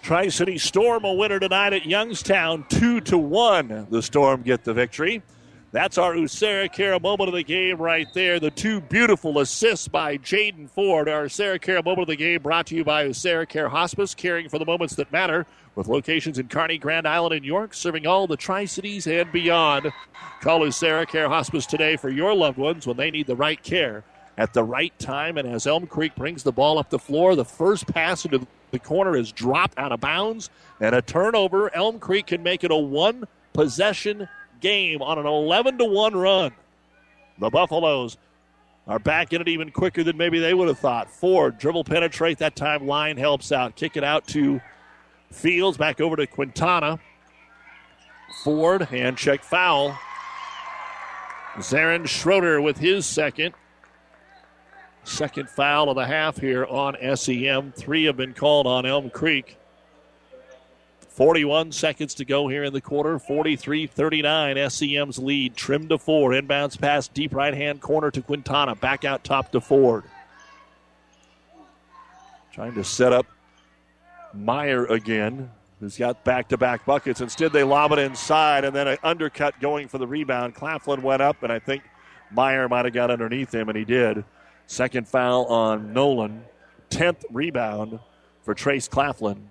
Tri-City Storm a winner tonight at Youngstown, 2-1. The Storm get the victory. That's our Useracare moment of the game right there. The 2 beautiful assists by Jaden Ford. Our Useracare moment of the game brought to you by Useracare Hospice, caring for the moments that matter, with locations in Kearney, Grand Island, and York, serving all the Tri-Cities and beyond. Call Useracare Hospice today for your loved ones when they need the right care at the right time. And as Elm Creek brings the ball up the floor, the first pass into the corner is dropped out of bounds, and a turnover. Elm Creek can make it a one-possession game on an 11-1 run. The Buffaloes are back in it even quicker than maybe they would have thought. Ford, dribble penetrate. That time line helps out. Kick it out to Fields, back over to Quintana. Ford, hand check foul. Zarin Schroeder with his second. Second foul of the half here on SEM. 3 have been called on Elm Creek. 41 seconds to go here in the quarter. 43-39. SEM's lead trimmed to 4. Inbounds pass, deep right-hand corner to Quintana. Back out top to Ford. Trying to set up Meyer again. who's got back-to-back buckets. Instead, they lob it inside, and then an undercut going for the rebound. Claflin went up, and I think Meyer might have got underneath him, and he did. Second foul on Nolan. 10th rebound for Trace Claflin.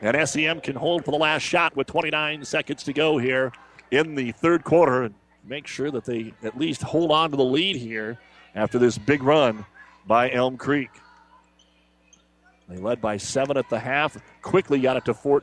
And SEM can hold for the last shot with 29 seconds to go here in the third quarter and make sure that they at least hold on to the lead here after this big run by Elm Creek. They led by 7 at the half, quickly got it to 14.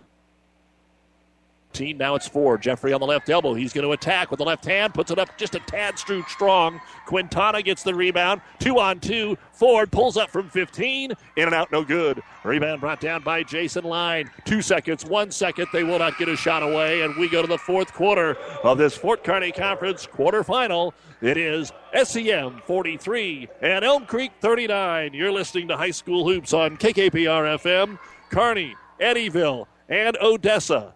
Now it's 4. Jeffrey on the left elbow. He's going to attack with the left hand. Puts it up just a tad strong. Quintana gets the rebound. 2-on-2. Ford pulls up from 15. In and out, no good. Rebound brought down by Jason Line. 2 seconds, 1 second. They will not get a shot away. And we go to the fourth quarter of this Fort Kearney Conference quarterfinal. It is SEM 43 and Elm Creek 39. You're listening to High School Hoops on KKPR-FM. Kearney, Eddyville, and Odessa.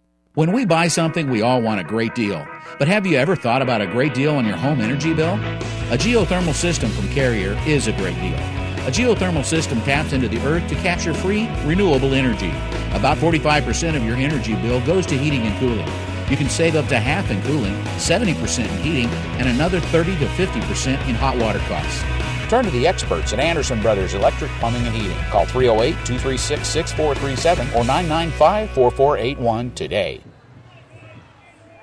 When we buy something, we all want a great deal. But have you ever thought about a great deal on your home energy bill? A geothermal system from Carrier is a great deal. A geothermal system taps into the earth to capture free, renewable energy. About 45% of your energy bill goes to heating and cooling. You can save up to half in cooling, 70% in heating, and another 30 to 50% in hot water costs. Turn to the experts at Anderson Brothers Electric Plumbing and Heating. Call 308-236-6437 or 995-4481 today.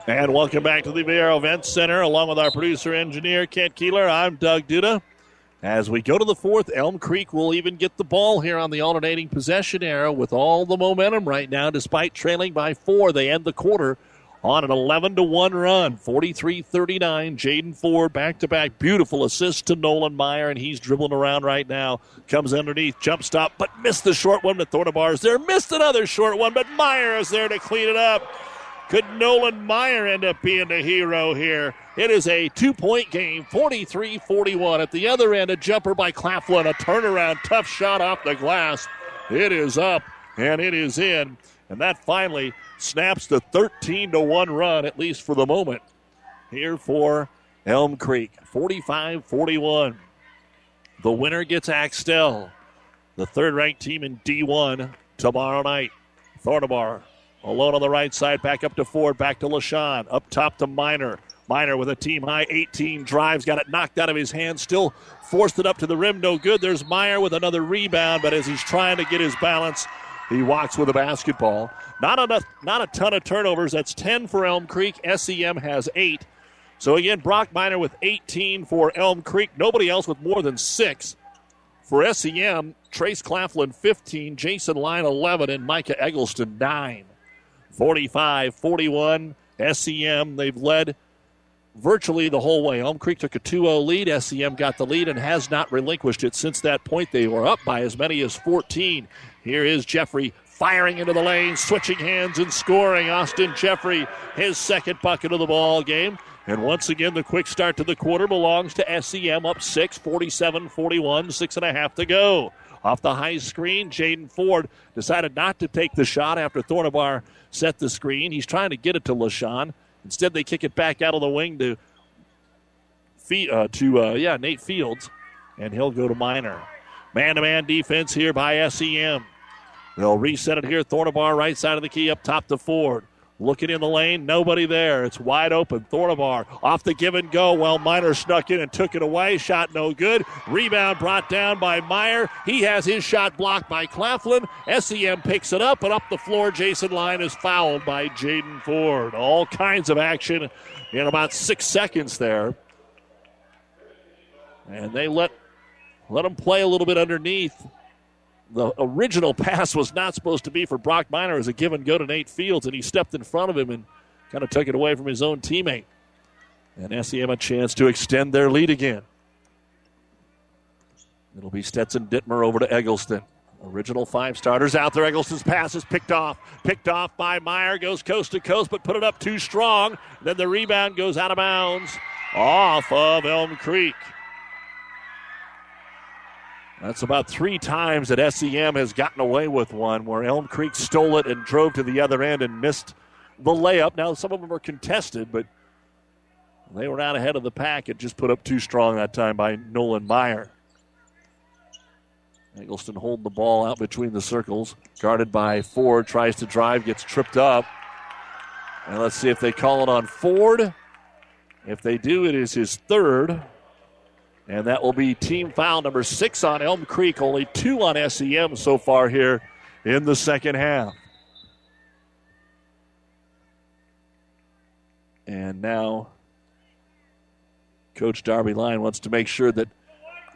And welcome back to the Viaero Events Center. Along with our producer-engineer, Kent Keeler, I'm Doug Duda. As we go to the fourth, Elm Creek will even get the ball here on the alternating possession arrow with all the momentum right now. Despite trailing by 4, they end the quarter on an 11-1 run, 43-39, Jaden Ford back-to-back. Beautiful assist to Nolan Meyer, and he's dribbling around right now. Comes underneath, jump stop, but missed the short one to Thornabars there. Missed another short one, but Meyer is there to clean it up. Could Nolan Meyer end up being the hero here? It is a two-point game, 43-41. At the other end, a jumper by Claflin, a turnaround, tough shot off the glass. It is up, and it is in, and that finally snaps the 13-1 run, at least for the moment, here for Elm Creek. 45-41. The winner gets Axtell, the third-ranked team in D1, tomorrow night. Thornabar alone on the right side, back up to Ford, back to LaShawn, up top to Minor. Minor with a team-high 18 drives, got it knocked out of his hand, still forced it up to the rim, no good. There's Meyer with another rebound, but as he's trying to get his balance, he walks with a basketball. Not a ton of turnovers. That's 10 for Elm Creek. SEM has 8. So again, Brock Minor with 18 for Elm Creek. Nobody else with more than 6. For SEM, Trace Claflin 15, Jason Line 11, and Micah Eggleston 9. 45-41. SEM, they've led virtually the whole way. Elm Creek took a 2-0 lead. SEM got the lead and has not relinquished it since that point. They were up by as many as 14. Here is Jeffrey firing into the lane, switching hands and scoring. Austin Jeffrey, his second bucket of the ball game. And once again, the quick start to the quarter belongs to SEM, up 6, 47-41, 6.5 to go. Off the high screen, Jaden Ford decided not to take the shot after Thornabar set the screen. He's trying to get it to LaShawn. Instead, they kick it back out of the wing to Nate Fields, and he'll go to Minor. Man-to-man defense here by SEM. They'll reset it here. Thornabar right side of the key, up top to Ford. Looking in the lane, nobody there. It's wide open. Thornabar off the give and go. Well, Minor snuck in and took it away. Shot no good. Rebound brought down by Meyer. He has his shot blocked by Claflin. SEM picks it up, and up the floor, Jason Line is fouled by Jaden Ford. All kinds of action in about 6 seconds there. And they let him play a little bit underneath. The original pass was not supposed to be for Brock Minor as a give and go to Nate Fields, and he stepped in front of him and kind of took it away from his own teammate. And SEM a chance to extend their lead again. It'll be Stetson Dittmer over to Eggleston. Original five starters out there. Eggleston's pass is picked off by Meyer. Goes coast to coast, but put it up too strong. Then the rebound goes out of bounds off of Elm Creek. That's about three times that SEM has gotten away with one, where Elm Creek stole it and drove to the other end and missed the layup. Now, some of them are contested, but they were out ahead of the pack. It just put up too strong that time by Nolan Meyer. Eggleston holding the ball out between the circles. Guarded by Ford. Tries to drive. Gets tripped up. And let's see if they call it on Ford. If they do, it is his third. And that will be team foul number 6 on Elm Creek. Only 2 on SEM so far here in the second half. And now Coach Darby Lyon wants to make sure that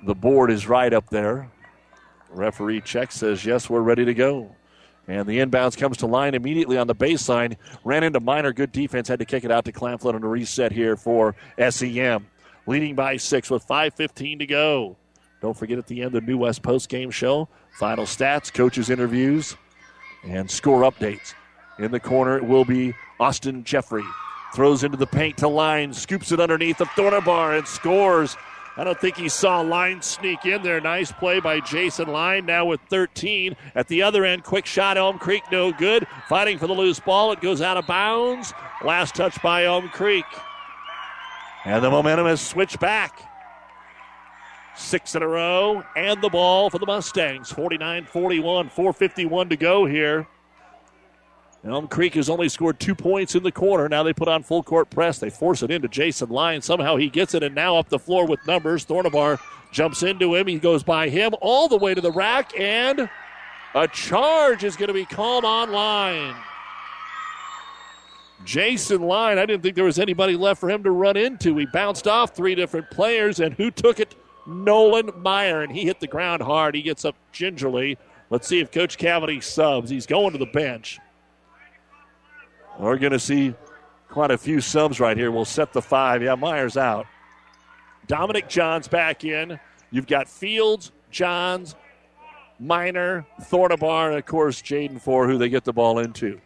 the board is right up there. Referee check says, yes, we're ready to go. And the inbounds comes to Lyon immediately on the baseline. Ran into Minor. Good defense. Had to kick it out to Claflin and a reset here for SEM. Leading by 6 with 5:15 to go. Don't forget at the end, the New West postgame show. Final stats, coaches' interviews, and score updates. In the corner, it will be Austin Jeffrey. Throws into the paint to Lyon. Scoops it underneath the Thornabar and scores. I don't think he saw Lyon sneak in there. Nice play by Jason Lyon, now with 13. At the other end, quick shot, Elm Creek, no good. Fighting for the loose ball, it goes out of bounds. Last touch by Elm Creek. And the momentum has switched back. 6 in a row, and the ball for the Mustangs. 49-41, 4:51 to go here. Elm Creek has only scored 2 points in the corner. Now they put on full court press. They force it into Jason Lyon. Somehow he gets it, and now up the floor with numbers. Thornabar jumps into him. He goes by him all the way to the rack, and a charge is going to be called on Lyon. Jason Lyon, I didn't think there was anybody left for him to run into. He bounced off 3 different players, and who took it? Nolan Meyer, and he hit the ground hard. He gets up gingerly. Let's see if Coach Cavity subs. He's going to the bench. We're going to see quite a few subs right here. We'll set the 5. Yeah, Meyer's out. Dominic Johns back in. You've got Fields, Johns, Minor, Thornabar, and, of course, Jaden Four, who they get the ball into.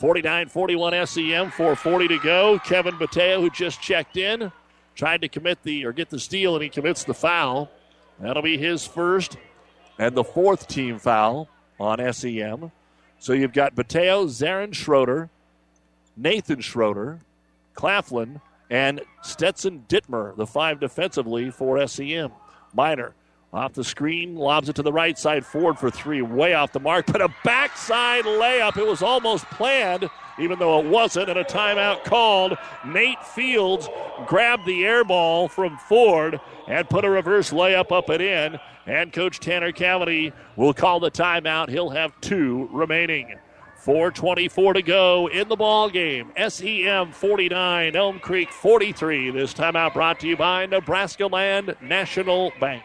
49-41 SEM, 4:40 to go. Kevin Mateo, who just checked in, tried to get the steal, and he commits the foul. That'll be his first and the 4th team foul on SEM. So you've got Mateo, Zarin Schroeder, Nathan Schroeder, Claflin, and Stetson Dittmer, the 5 defensively for SEM. Minor off the screen, lobs it to the right side, Ford for 3, way off the mark, but a backside layup. It was almost planned, even though it wasn't, and a timeout called. Nate Fields grabbed the air ball from Ford and put a reverse layup up and in, and Coach Tanner Cavity will call the timeout. He'll have 2 remaining. 4:24 to go in the ball game. SEM 49, Elm Creek 43. This timeout brought to you by Nebraska Land National Bank.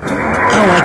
Oh, I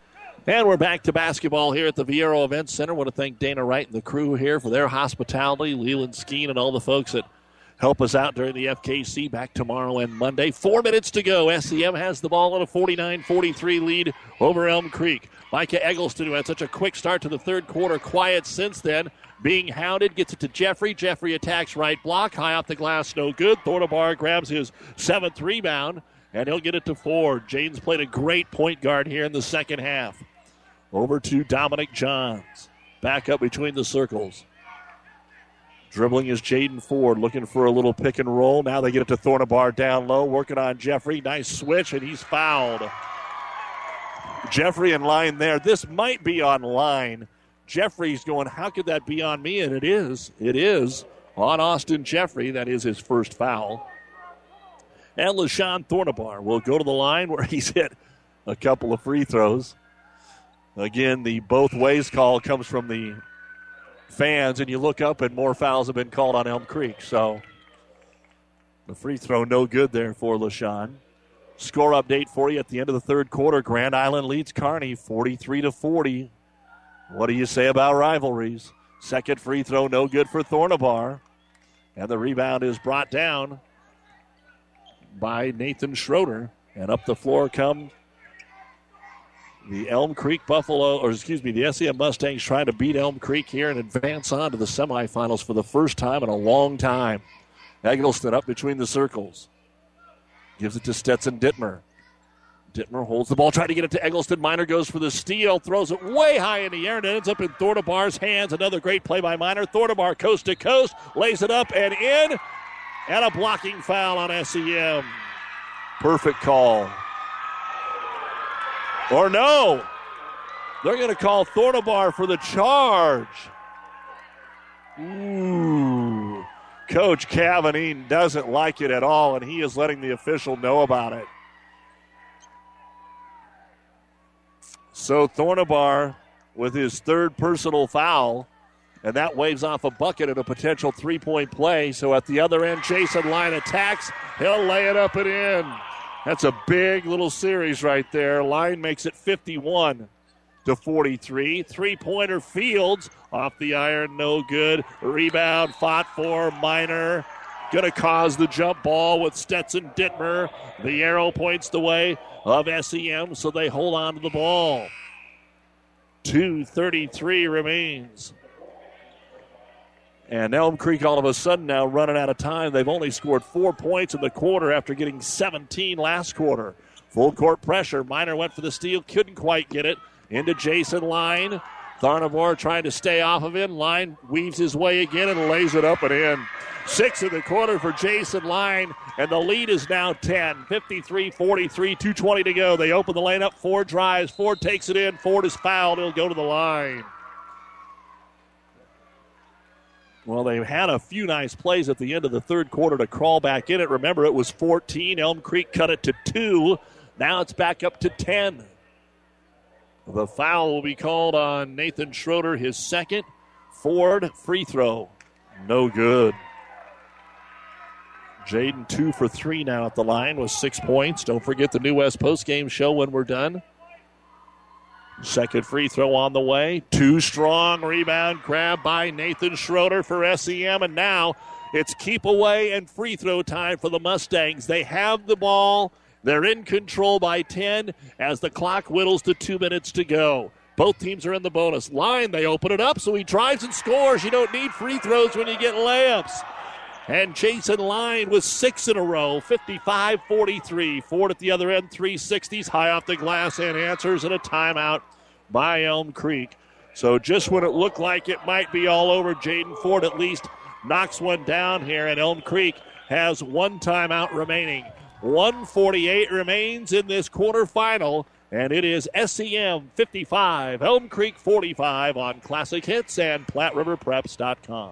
And we're back to basketball here at the Viaero Events Center. I want to thank Dana Wright and the crew here for their hospitality, Leland Skeen and all the folks that help us out during the FKC. Back tomorrow and Monday. 4 minutes to go. SEM has the ball in a 49-43 lead over Elm Creek. Micah Eggleston, who had such a quick start to the third quarter, quiet since then, being hounded, gets it to Jeffrey. Jeffrey attacks right block, high off the glass, no good. Thornabar grabs his 7th rebound, and he'll get it to Ford. James played a great point guard here in the second half. Over to Dominic Johns. Back up between the circles. Dribbling is Jaden Ford, looking for a little pick and roll. Now they get it to Thornabar down low, working on Jeffrey. Nice switch, and he's fouled. Jeffrey in line there. This might be on line. Jeffrey's going, how could that be on me? And it is. It is on Austin Jeffrey. That is his first foul. And LaShawn Thornabar will go to the line where he's hit a couple of free throws. Again, the both ways call comes from the fans, and you look up and more fouls have been called on Elm Creek. So the free throw no good there for LaShawn. Score update for you at the end of the third quarter. Grand Island leads Kearney 43-40. What do you say about rivalries? Second free throw no good for Thornabar. And the rebound is brought down by Nathan Schroeder. And up the floor come the Elm Creek Buffalo, or excuse me, the SEM Mustangs trying to beat Elm Creek here and advance on to the semifinals for the first time in a long time. Eggleston up between the circles. Gives it to Stetson Dittmer. Dittmer holds the ball, trying to get it to Eggleston. Minor goes for the steal, throws it way high in the air, and it ends up in Thornabar's hands. Another great play by Minor. Thornabar coast to coast, lays it up and in, and a blocking foul on SEM. Perfect call. Or no. They're going to call Thornabar for the charge. Ooh. Coach Cavaneen doesn't like it at all, and he is letting the official know about it. So Thornabar with his third personal foul, and that waves off a bucket at a potential three-point play. So at the other end, Jason Line attacks. He'll lay it up and in. That's a big little series right there. Line makes it 51-43. Three-pointer Fields off the iron, no good. Rebound fought for Minor. Going to cause the jump ball with Stetson Dittmer. The arrow points the way of SEM, so they hold on to the ball. 2:33 remains. And Elm Creek all of a sudden now running out of time. They've only scored 4 points in the quarter after getting 17 last quarter. Full court pressure. Minor went for the steal. Couldn't quite get it. Into Jason Line. Thornabar trying to stay off of him. Line weaves his way again and lays it up and in. Six in the quarter for Jason Line. And the lead is now 10. 53-43, 2:20 to go. They open the lane up. Ford drives. Ford takes it in. Ford is fouled. He'll go to the line. Well, they had a few nice plays at the end of the third quarter to crawl back in it. Remember, it was 14. Elm Creek cut it to 2. Now it's back up to 10. The foul will be called on Nathan Schroeder, his second. Ford, free throw. No good. Jaden 2 for 3 now at the line with 6 points. Don't forget the New West postgame show when we're done. Second free throw on the way. Too strong rebound grab by Nathan Schroeder for SEM. And now it's keep away and free throw time for the Mustangs. They have the ball. They're in control by 10 as the clock whittles to 2 minutes to go. Both teams are in the bonus. Line, they open it up, so he drives and scores. You don't need free throws when you get layups. And Jason Line with 6 in a row, 55-43. Ford at the other end, 360s, high off the glass and answers, and a timeout by Elm Creek. So just when it looked like it might be all over, Jaden Ford at least knocks one down here, and Elm Creek has one timeout remaining. 1:48 remains in this quarterfinal, and it is SEM 55, Elm Creek 45 on Classic Hits and PlatteRiverPreps.com.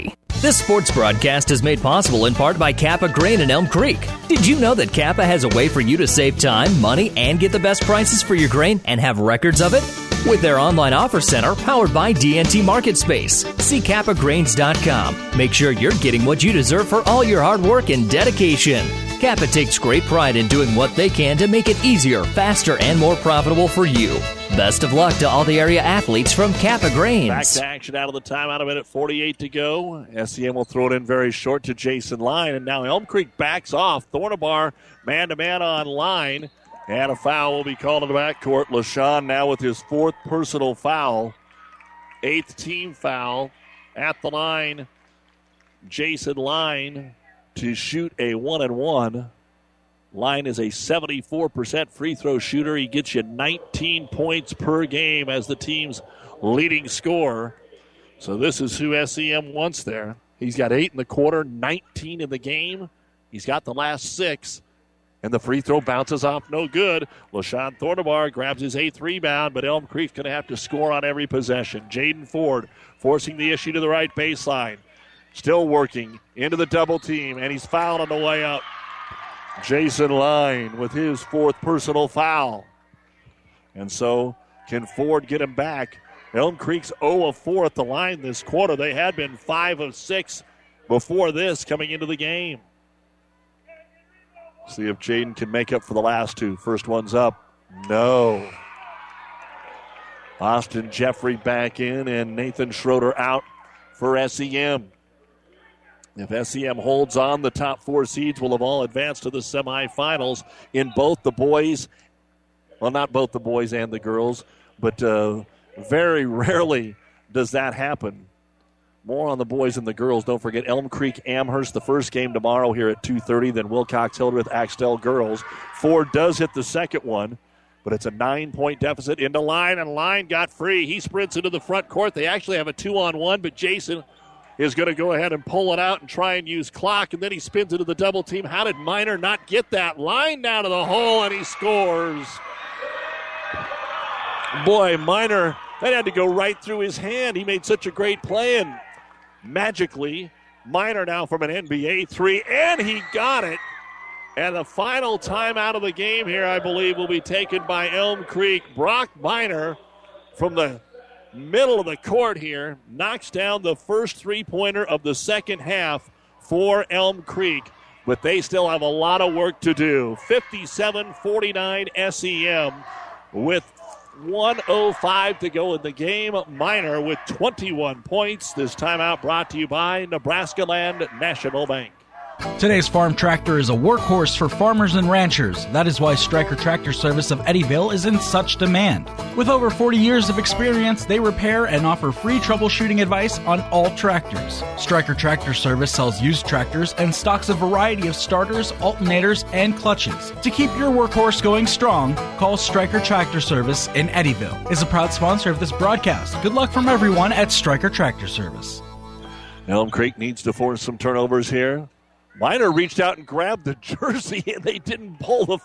This sports broadcast is made possible in part by Kappa Grain in Elm Creek. Did you know that Kappa has a way for you to save time, money, and get the best prices for your grain and have records of it? With their online offer center powered by DNT Market Space. See kappagrains.com. Make sure you're getting what you deserve for all your hard work and dedication. Kappa takes great pride in doing what they can to make it easier, faster, and more profitable for you. Best of luck to all the area athletes from Kappa Grains. Back to action out of the timeout. A minute 48 to go. SEM will throw it in very short to Jason Line. And now Elm Creek backs off. Thornabar man-to-man on Line. And a foul will be called in the backcourt. LaShawn now with his fourth personal foul. Eighth team foul at the line. Jason Line to shoot a 1-and-1. Line is a 74% free throw shooter. He gets you 19 points per game as the team's leading scorer. So this is who SEM wants there. He's got 8 in the quarter, 19 in the game. He's got the last 6. And the free throw bounces off no good. LaShawn Thornabar grabs his 8th rebound, but Elm Creek's going to have to score on every possession. Jaden Ford forcing the issue to the right baseline. Still working into the double team, and he's fouled on the way up. Jason Line with his 4th personal foul. And so can Ford get him back? Elm Creek's 0 of 4 at the line this quarter. They had been 5 of 6 before this coming into the game. See if Jaden can make up for the last 2. First one's up. No. Austin Jeffrey back in and Nathan Schroeder out for SEM. If SEM holds on, the top 4 seeds will have all advanced to the semifinals in both the boys. Well, not both the boys and the girls, but very rarely does that happen. More on the boys and the girls. Don't forget Elm Creek Amherst, the first game tomorrow here at 2:30. Then Wilcox Hildreth Axtell girls. Ford does hit the second one, but it's a 9-point deficit into Line, and Line got free. He sprints into the front court. They actually have a 2-on-1, but Jason is going to go ahead and pull it out and try and use clock, and then he spins into the double team. How did Minor not get that? Line down to the hole, and he scores. Boy, Minor, that had to go right through his hand. He made such a great play, and magically, Minor now from an NBA three, and he got it. And the final timeout of the game here, I believe, will be taken by Elm Creek. Brock Minor from the middle of the court here knocks down the first three-pointer of the second half for Elm Creek, but they still have a lot of work to do. 57-49 SEM with 1:05 to go in the game. Minor with 21 points. This timeout brought to you by Nebraska Land National Bank. Today's farm tractor is a workhorse for farmers and ranchers. That is why Stryker Tractor Service of Eddyville is in such demand. With over 40 years of experience, they repair and offer free troubleshooting advice on all tractors. Stryker Tractor Service sells used tractors and stocks a variety of starters, alternators, and clutches. To keep your workhorse going strong, call Stryker Tractor Service in Eddyville. Is a proud sponsor of this broadcast. Good luck from everyone at Stryker Tractor Service. Elm Creek needs to force some turnovers here. Minor reached out and grabbed the jersey, and they didn't pull the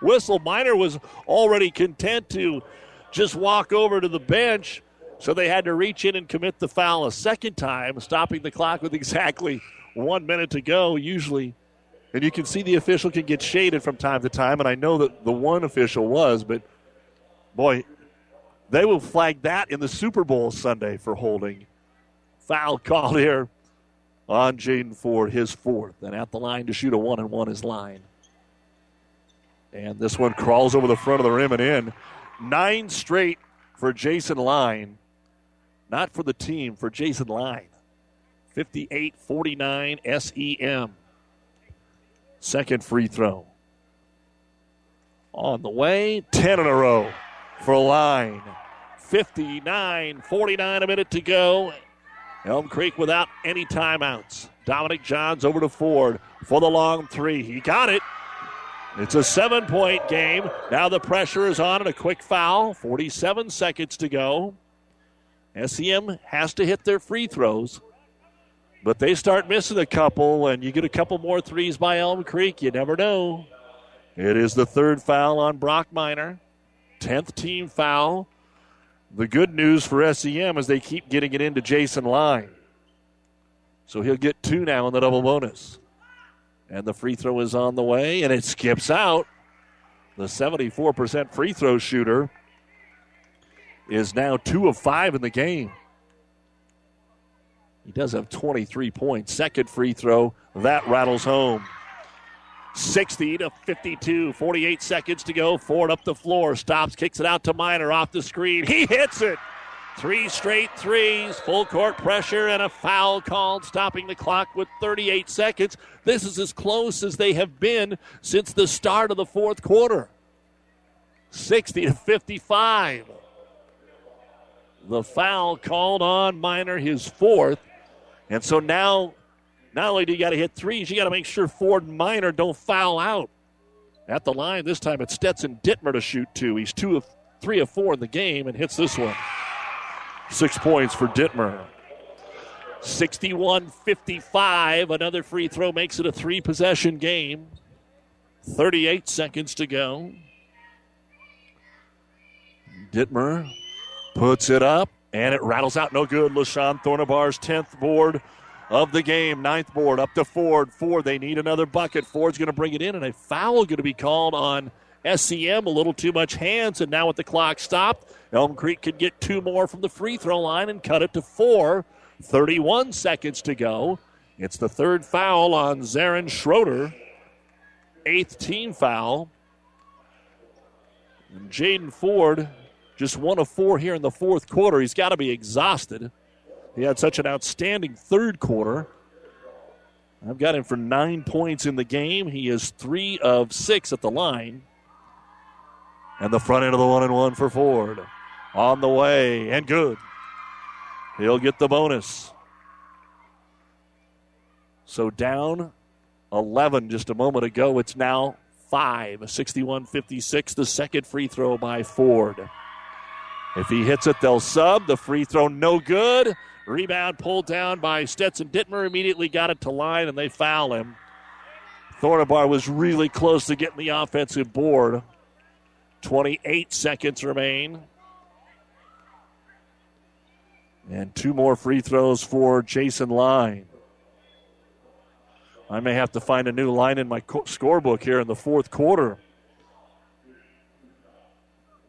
whistle. Minor was already content to just walk over to the bench, so they had to reach in and commit the foul a second time, stopping the clock with exactly 1 minute to go usually. And you can see the official can get shaded from time to time, and I know that the one official was, but, boy, they will flag that in the Super Bowl Sunday for holding. Foul called here on Jaden Ford, his 4th. And at the line to shoot a 1-and-1 is Line. And this one crawls over the front of the rim and in. 9 straight for Jason Line. Not for the team, for Jason Line. 58-49 SEM. Second free throw. On the way, 10 in a row for Line. 59-49, a minute to go. Elm Creek without any timeouts. Dominic Johns over to Ford for the long three. He got it. It's a 7-point game. Now the pressure is on and a quick foul. 47 seconds to go. SEM has to hit their free throws, but they start missing a couple, and you get a couple more threes by Elm Creek. You never know. It is the 3rd foul on Brock Minor. 10th team foul. The good news for SEM is they keep getting it into Jason Line. So he'll get 2 now in the double bonus. And the free throw is on the way, and it skips out. The 74% free throw shooter is now 2 of 5 in the game. He does have 23 points. Second free throw, that rattles home. 60-52, 48 seconds to go. Ford up the floor, stops, kicks it out to Minor off the screen. He hits it. Three straight threes, full court pressure, and a foul called, stopping the clock with 38 seconds. This is as close as they have been since the start of the fourth quarter. 60-55. The foul called on Minor, his fourth. And so now, not only do you got to hit threes, you got to make sure Ford and Minor don't foul out. At the line this time, it's Stetson Dittmer to shoot two. He's 3 of 4 in the game and hits this one. 6 points for Dittmer. 61-55. Another free throw makes it a three-possession game. 38 seconds to go. Dittmer puts it up, and it rattles out. No good. LaShawn Thornabar's 10th board of the game, 9th board, up to Ford. Ford, they need another bucket. Ford's going to bring it in, and a foul going to be called on SEM. A little too much hands, and now with the clock stopped, Elm Creek could get two more from the free throw line and cut it to 4. 31 seconds to go. It's the third foul on Zarin Schroeder, 8th team foul. And Jaden Ford, just 1 of 4 here in the fourth quarter. He's got to be exhausted. He had such an outstanding third quarter. I've got him for 9 points in the game. He is 3 of 6 at the line. And the front end of the 1-and-1 for Ford. On the way, and good. He'll get the bonus. So down 11 just a moment ago. It's now 5, 61-56, the second free throw by Ford. If he hits it, they'll sub. The free throw, no good. Rebound pulled down by Stetson Dittmer. Immediately got it to line, and they foul him. Thornabar was really close to getting the offensive board. 28 seconds remain. And two more free throws for Jason Line. I may have to find a new line in my scorebook here in the fourth quarter.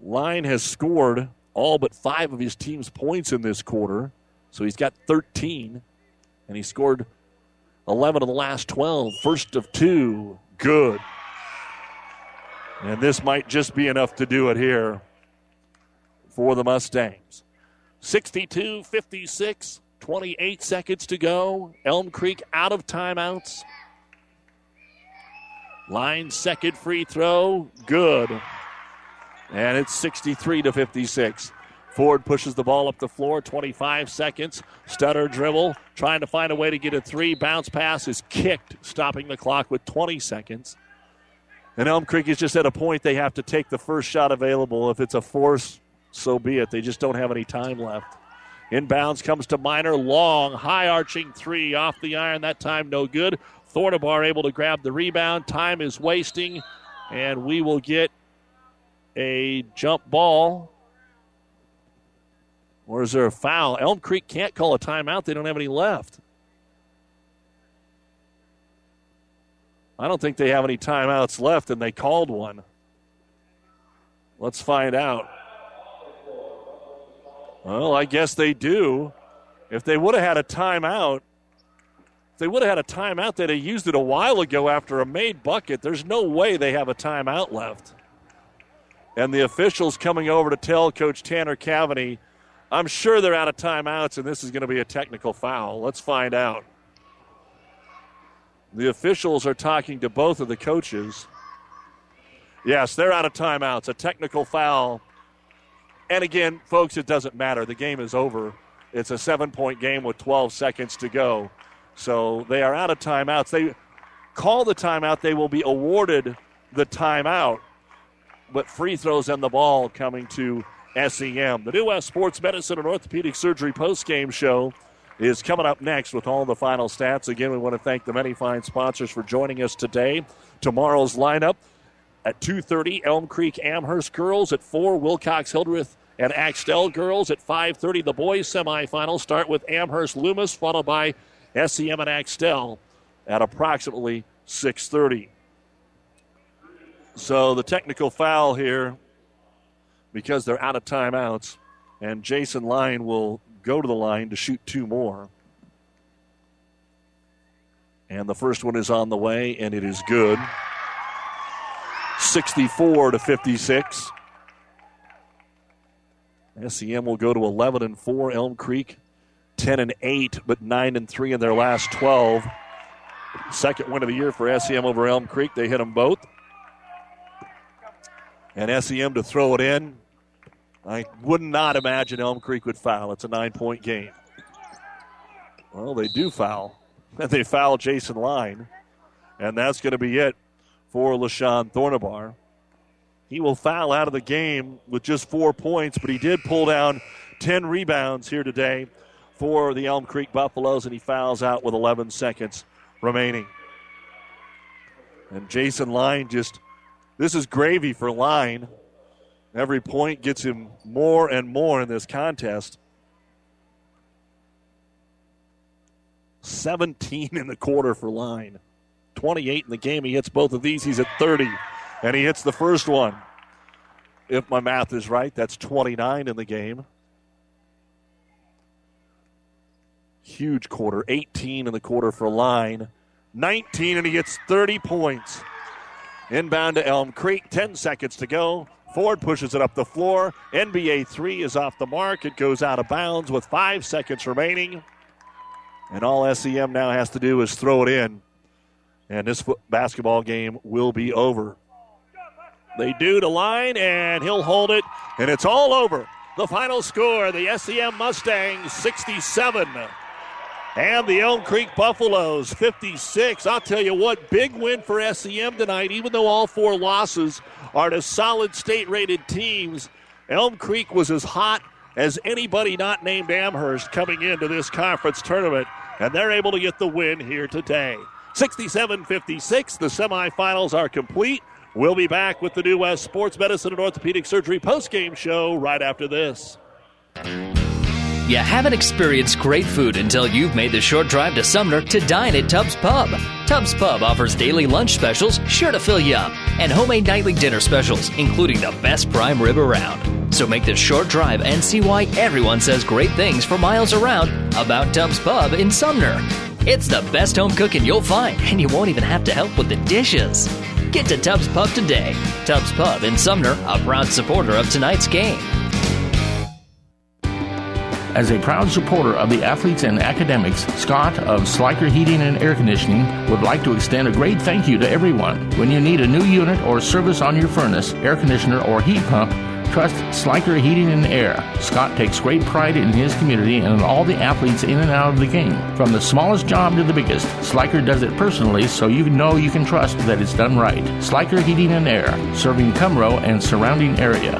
Line has scored all but 5 of his team's points in this quarter. So he's got 13, and he scored 11 of the last 12. First of two, good. And this might just be enough to do it here for the Mustangs. 62-56, 28 seconds to go. Elm Creek out of timeouts. Line's second free throw, good. And it's 63-56. Ford pushes the ball up the floor, 25 seconds. Stutter dribble, trying to find a way to get a three. Bounce pass is kicked, stopping the clock with 20 seconds. And Elm Creek is just at a point they have to take the first shot available. If it's a force, so be it. They just don't have any time left. Inbounds comes to Minor. Long, high-arching three off the iron. That time no good. Thornabar able to grab the rebound. Time is wasting, and we will get a jump ball. Or is there a foul? Elm Creek can't call a timeout. They don't have any left. I don't think they have any timeouts left, and they called one. Let's find out. Well, I guess they do. If they would have had a timeout, they'd have used it a while ago after a made bucket. There's no way they have a timeout left. And the officials coming over to tell Coach Tanner Cavani, I'm sure they're out of timeouts, and this is going to be a technical foul. Let's find out. The officials are talking to both of the coaches. Yes, they're out of timeouts, a technical foul. And again, folks, it doesn't matter. The game is over. It's a 7-point game with 12 seconds to go. So they are out of timeouts. They call the timeout. They will be awarded the timeout. But free throws and the ball coming to SEM. The New West Sports Medicine and Orthopedic Surgery postgame show is coming up next with all the final stats. Again, we want to thank the many fine sponsors for joining us today. Tomorrow's lineup at 2:30, Elm Creek Amherst girls. At 4, Wilcox Hildreth and Axtell girls. At 5:30, the boys semifinals start with Amherst Loomis, followed by SEM and Axtell at approximately 6:30. So the technical foul here, because they're out of timeouts, and Jason Lyon will go to the line to shoot two more. And the first one is on the way, and it is good. 64-56. SEM will go to 11-4. Elm Creek 10-8, but 9-3 in their last 12. Second win of the year for SEM over Elm Creek. They hit them both. And SEM to throw it in. I would not imagine Elm Creek would foul. It's a 9-point game. Well, they do foul. And they foul Jason Line. And that's going to be it for LaShawn Thornabar. He will foul out of the game with just 4 points, but he did pull down 10 rebounds here today for the Elm Creek Buffaloes, and he fouls out with 11 seconds remaining. And Jason Line just, this is gravy for Line. Every point gets him more and more in this contest. 17 in the quarter for Line. 28 in the game. He hits both of these. He's at 30, and he hits the first one. If my math is right, that's 29 in the game. Huge quarter. 18 in the quarter for Line. 19, and he gets 30 points. Inbound to Elm Creek. 10 seconds to go. Ford pushes it up the floor. NBA 3 is off the mark. It goes out of bounds with 5 seconds remaining. And all SEM now has to do is throw it in. And this basketball game will be over. They do to Line, and he'll hold it, and it's all over. The final score, the SEM Mustangs 67 and the Elm Creek Buffaloes 56. I'll tell you what, big win for SEM tonight, even though all four losses are to solid state-rated teams. Elm Creek was as hot as anybody not named Amherst coming into this conference tournament, and they're able to get the win here today. 67-56, the semifinals are complete. We'll be back with the New West Sports Medicine and Orthopedic Surgery postgame show right after this. You haven't experienced great food until you've made the short drive to Sumner to dine at Tubbs Pub. Tubbs Pub offers daily lunch specials sure to fill you up and homemade nightly dinner specials, including the best prime rib around. So make this short drive and see why everyone says great things for miles around about Tubbs Pub in Sumner. It's the best home cooking you'll find, and you won't even have to help with the dishes. Get to Tubbs Pub today. Tubbs Pub in Sumner, a proud supporter of tonight's game. As a proud supporter of the athletes and academics, Scott of Slyker Heating and Air Conditioning would like to extend a great thank you to everyone. When you need a new unit or service on your furnace, air conditioner, or heat pump, trust Slyker Heating and Air. Scott takes great pride in his community and all the athletes in and out of the game. From the smallest job to the biggest, Slyker does it personally, so you know you can trust that it's done right. Slyker Heating and Air, serving Cumro and surrounding area.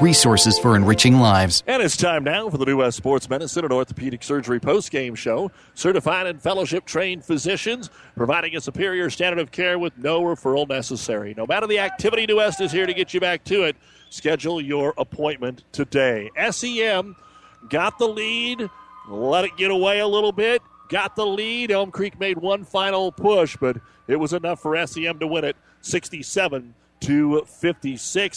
Resources for enriching lives. And it's time now for the New West Sports Medicine and Orthopedic Surgery postgame show. Certified and fellowship-trained physicians providing a superior standard of care with no referral necessary. No matter the activity, New West is here to get you back to it. Schedule your appointment today. SEM got the lead. Let it get away a little bit. Got the lead. Elm Creek made one final push, but it was enough for SEM to win it 67-56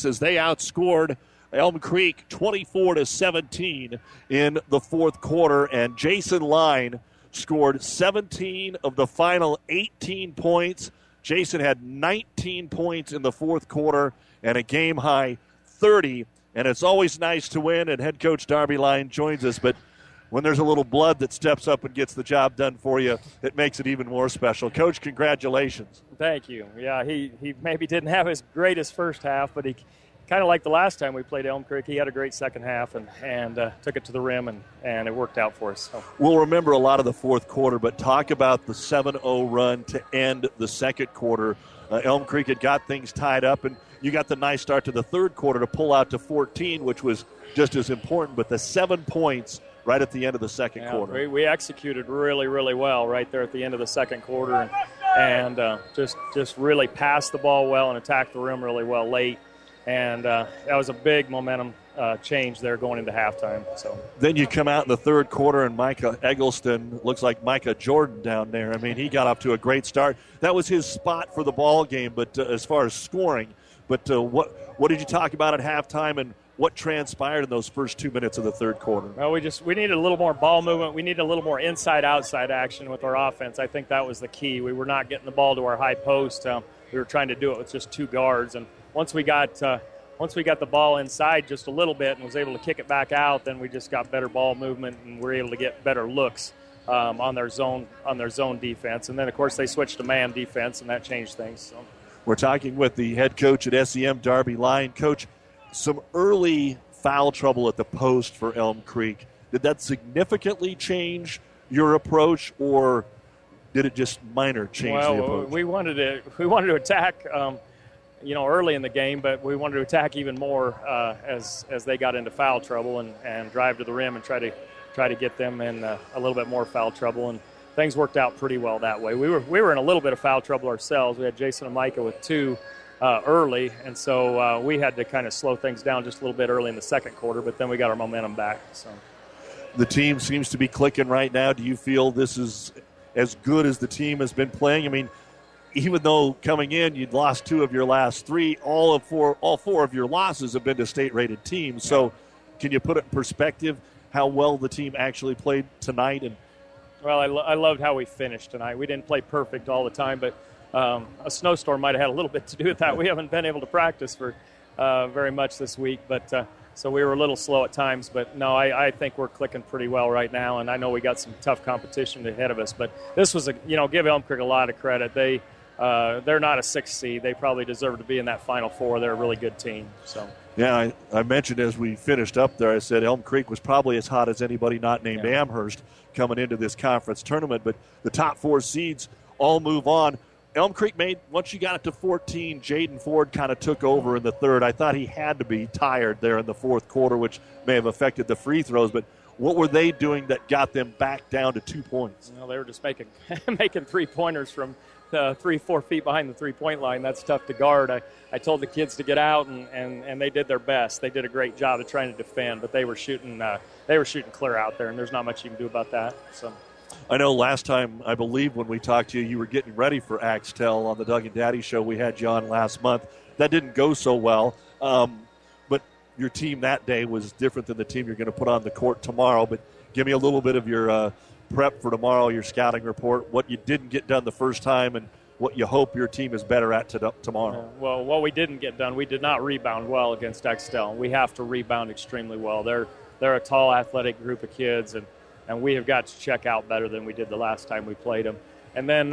as they outscored Elm Creek 24-17 in the fourth quarter, and Jason Line scored 17 of the final 18 points. Jason had 19 points in the fourth quarter and a game-high 30, and it's always nice to win, and head coach Darby Line joins us, but when there's a little blood that steps up and gets the job done for you, it makes it even more special. Coach, congratulations. Thank you. Yeah, he maybe didn't have his greatest first half, but he kind of like the last time we played Elm Creek, he had a great second half and took it to the rim, and it worked out for us. So. We'll remember a lot of the fourth quarter, but talk about the 7-0 run to end the second quarter. Elm Creek had got things tied up, and you got the nice start to the third quarter to pull out to 14, which was just as important, but the 7 points right at the end of the second quarter. We executed really, really well right there at the end of the second quarter and just really passed the ball well and attacked the rim really well late. And that was a big momentum change there going into halftime. So then you come out in the third quarter, and Micah Eggleston looks like Micah Jordan down there. I mean, he got off to a great start. That was his spot for the ball game, but as far as scoring. But what did you talk about at halftime, and what transpired in those first 2 minutes of the third quarter? Well, we needed a little more ball movement. We needed a little more inside-outside action with our offense. I think that was the key. We were not getting the ball to our high post. We were trying to do it with just two guards, and once we got the ball inside just a little bit and was able to kick it back out, then we just got better ball movement and were able to get better looks on their zone defense. And then, of course, they switched to man defense, and that changed things. So. We're talking with the head coach at SEM, Darby Lyon. Coach, some early foul trouble at the post for Elm Creek. Did that significantly change your approach, or did it just minor change the approach? We wanted to attack. Early in the game, but we wanted to attack even more as they got into foul trouble and drive to the rim and try to get them in a little bit more foul trouble, and things worked out pretty well that way. We were in a little bit of foul trouble ourselves. We had Jason and Micah with two early, and so we had to kind of slow things down just a little bit early in the second quarter, but then we got our momentum back. So the team seems to be clicking right now. Do you feel this is as good as the team has been playing? I mean, even though coming in you'd lost two of your last three, all four of your losses have been to state-rated teams. So can you put it in perspective how well the team actually played tonight? And I loved how we finished tonight. We didn't play perfect all the time, but a snowstorm might have had a little bit to do with that. We haven't been able to practice for very much this week, but so we were a little slow at times. But, no, I think we're clicking pretty well right now, and I know we got some tough competition ahead of us. But this was, give Elm Creek a lot of credit. They're not a 6th seed. They probably deserve to be in that Final Four. They're a really good team. So. Yeah, I mentioned as we finished up there, I said Elm Creek was probably as hot as anybody not named Amherst coming into this conference tournament. But the top four seeds all move on. Elm Creek once you got it to 14, Jaden Ford kind of took over in the third. I thought he had to be tired there in the fourth quarter, which may have affected the free throws. But what were they doing that got them back down to 2 points? Well, they were just making three-pointers from 3-4 feet behind the three-point line. That's tough to guard. I told the kids to get out, and they did their best. They did a great job of trying to defend, but they were shooting clear out there, and there's not much you can do about that. So I know last time, I believe, when we talked to you, you were getting ready for Axtell on the Doug and Daddy show. We had you on last month. That didn't go so well, but your team that day was different than the team you're going to put on the court tomorrow. But give me a little bit of your prep for tomorrow, your scouting report, what you didn't get done the first time, and what you hope your team is better at tomorrow. Well, what we didn't get done, we did not rebound well against Axtell. We have to rebound extremely well. They're a tall, athletic group of kids, and we have got to check out better than we did the last time we played them. And then,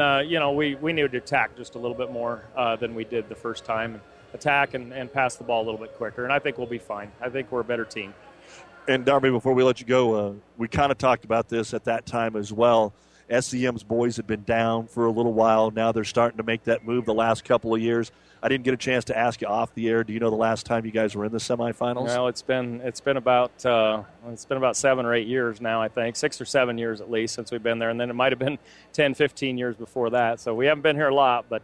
we needed to attack just a little bit more than we did the first time, attack and pass the ball a little bit quicker, and I think we'll be fine. I think we're a better team. And, Darby, before we let you go, we kind of talked about this at that time as well. SEM's boys had been down for a little while. Now they're starting to make that move the last couple of years. I didn't get a chance to ask you off the air. Do you know the last time you guys were in the semifinals? No, it's been about 7 or 8 years now, I think. 6 or 7 years at least since we've been there. And then it might have been 10, 15 years before that. So we haven't been here a lot, but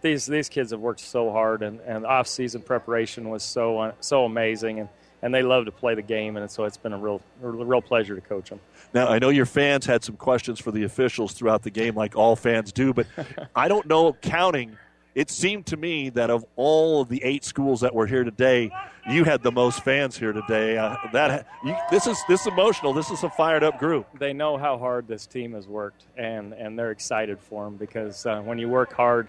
these kids have worked so hard, and off-season preparation was so amazing. And they love to play the game, and so it's been a real pleasure to coach them. Now, I know your fans had some questions for the officials throughout the game, like all fans do, but I don't know, counting, it seemed to me that of all of the 8 schools that were here today, you had the most fans here today. This is emotional. This is a fired-up group. They know how hard this team has worked, and they're excited for them because when you work hard,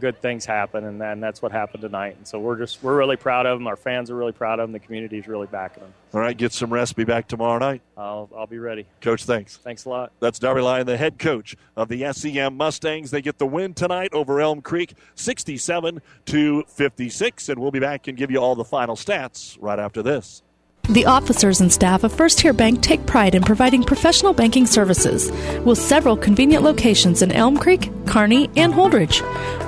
good things happen, and that's what happened tonight. And so we're really proud of them. Our fans are really proud of them. The community's really backing them. All right, get some rest. Be back tomorrow night. I'll be ready. Coach, thanks. Thanks a lot. That's Darby Lyon, the head coach of the SEM Mustangs. They get the win tonight over Elm Creek, 67-56, and we'll be back and give you all the final stats right after this. The officers and staff of First Tier Bank take pride in providing professional banking services with several convenient locations in Elm Creek, Kearney, and Holdridge.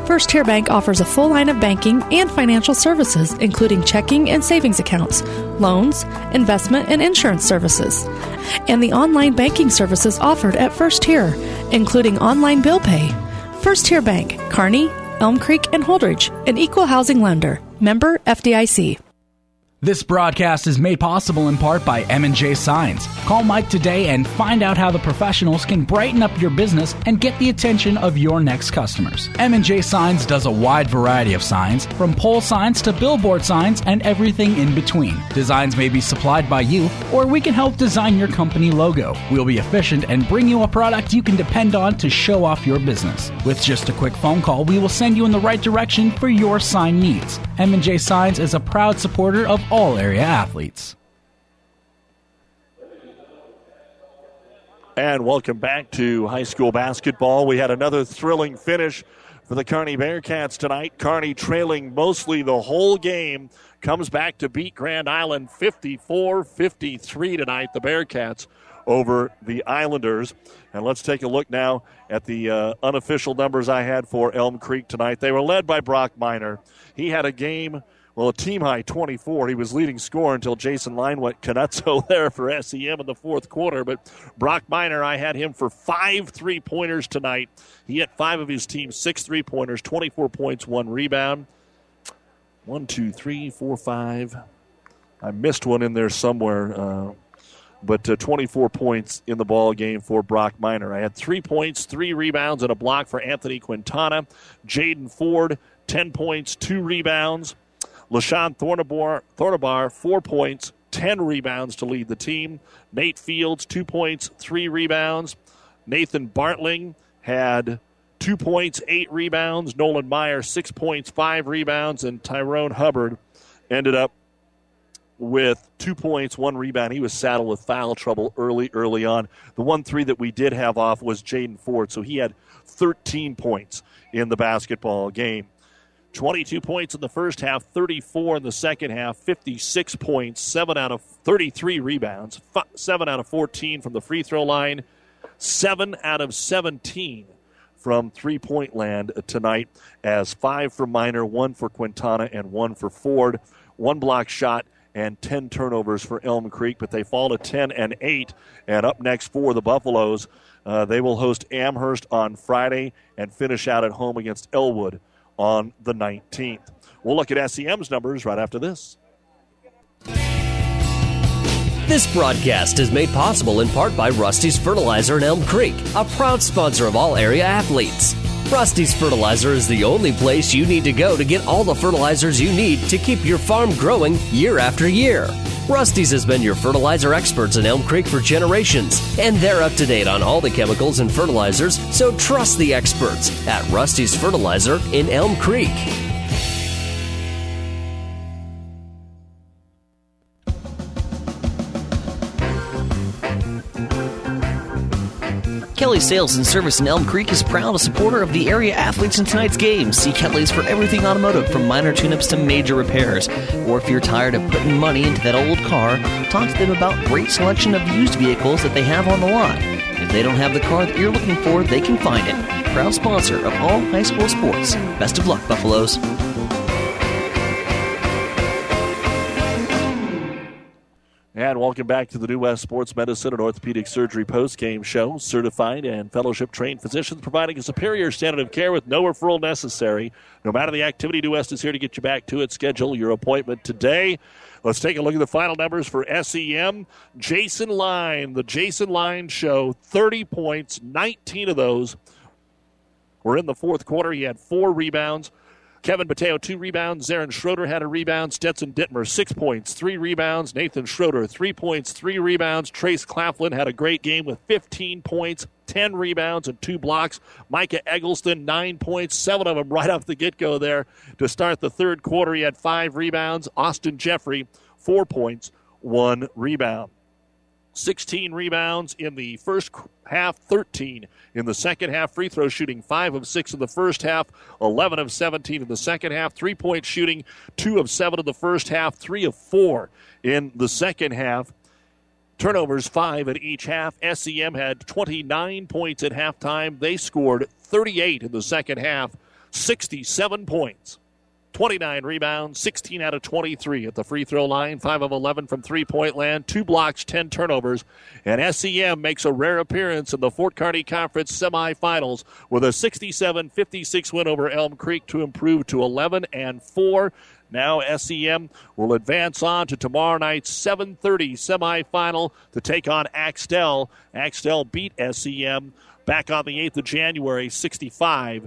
First Tier Bank offers a full line of banking and financial services, including checking and savings accounts, loans, investment, and insurance services, and the online banking services offered at First Tier, including online bill pay. First Tier Bank, Kearney, Elm Creek, and Holdridge, an equal housing lender. Member FDIC. This broadcast is made possible in part by M&J Signs. Call Mike today and find out how the professionals can brighten up your business and get the attention of your next customers. M&J Signs does a wide variety of signs, from pole signs to billboard signs and everything in between. Designs may be supplied by you, or we can help design your company logo. We'll be efficient and bring you a product you can depend on to show off your business. With just a quick phone call, we will send you in the right direction for your sign needs. M&J Signs is a proud supporter of all area athletes. And welcome back to high school basketball. We had another thrilling finish for the Kearney Bearcats tonight. Kearney trailing mostly the whole game, comes back to beat Grand Island 54-53 tonight, the Bearcats over the Islanders. And let's take a look now at the unofficial numbers I had for Elm Creek tonight. They were led by Brock Miner. He had a team-high 24. He was leading scorer until Jason Line went Canuzzo there for SEM in the fourth quarter. But Brock Miner, I had him for 5 3-pointers tonight. He hit 5 of his team's 6 3-pointers, 24 points, 1 rebound. 1, 2, 3, 4, 5. I missed one in there somewhere. 24 points in the ball game for Brock Miner. I had 3 points, 3 rebounds, and a block for Anthony Quintana. Jaden Ford, 10 points, 2 rebounds. LaShawn Thornabar, 4 points, 10 rebounds to lead the team. Nate Fields, 2 points, 3 rebounds. Nathan Bartling had 2 points, 8 rebounds. Nolan Meyer, 6 points, 5 rebounds. And Tyrone Hubbard ended up with 2 points, 1 rebound. He was saddled with foul trouble early on. The 1-3 that we did have off was Jaden Ford, so he had 13 points in the basketball game. 22 points in the first half, 34 in the second half, 56 points, 7 out of 33 rebounds, 7 out of 14 from the free throw line, 7 out of 17 from three-point land tonight, as 5 for Miner, 1 for Quintana, and 1 for Ford, 1 block shot, and 10 turnovers for Elm Creek, but they fall to 10-8, and up next for the Buffaloes, they will host Amherst on Friday and finish out at home against Elwood on the 19th. We'll look at SEM's numbers right after this. This broadcast is made possible in part by Rusty's Fertilizer in Elm Creek, a proud sponsor of all area athletes. Rusty's Fertilizer is the only place you need to go to get all the fertilizers you need to keep your farm growing year after year. Rusty's has been your fertilizer experts in Elm Creek for generations, and they're up to date on all the chemicals and fertilizers, so trust the experts at Rusty's Fertilizer in Elm Creek. Kelly Sales and Service in Elm Creek is proud a supporter of the area athletes in tonight's game. See Kelly's for everything automotive, from minor tune-ups to major repairs. Or if you're tired of putting money into that old car, talk to them about great selection of used vehicles that they have on the lot. If they don't have the car that you're looking for, they can find it. Proud sponsor of all high school sports. Best of luck, Buffaloes. And welcome back to the New West Sports Medicine and Orthopedic Surgery post-game show. Certified and fellowship-trained physicians providing a superior standard of care with no referral necessary. No matter the activity, New West is here to get you back to it. Schedule your appointment today. Let's take a look at the final numbers for SEM. Jason Line, the Jason Line show, 30 points, 19 of those were in the fourth quarter. He had 4 rebounds. Kevin Mateo, 2 rebounds. Zarin Schroeder had a rebound. Stetson Dittmer, 6 points, 3 rebounds. Nathan Schroeder, 3 points, 3 rebounds. Trace Claflin had a great game with 15 points, 10 rebounds and 2 blocks. Micah Eggleston, 9 points, 7 of them right off the get-go there to start the third quarter. He had 5 rebounds. Austin Jeffrey, 4 points, 1 rebound. 16 rebounds in the first half, 13 in the second half. Free throw shooting, 5 of 6 in the first half, 11 of 17 in the second half. Three-point shooting, 2 of 7 in the first half, 3 of 4 in the second half. Turnovers, 5 at each half. SEM had 29 points at halftime. They scored 38 in the second half, 67 points. 29 rebounds, 16 out of 23 at the free throw line, 5 of 11 from three-point land, 2 blocks, 10 turnovers, and SEM makes a rare appearance in the Fort Kearney Conference semifinals with a 67-56 win over Elm Creek to improve to 11-4. Now SEM will advance on to tomorrow night's 7:30 semifinal to take on Axtell. Axtell beat SEM back on the 8th of January, 65-46.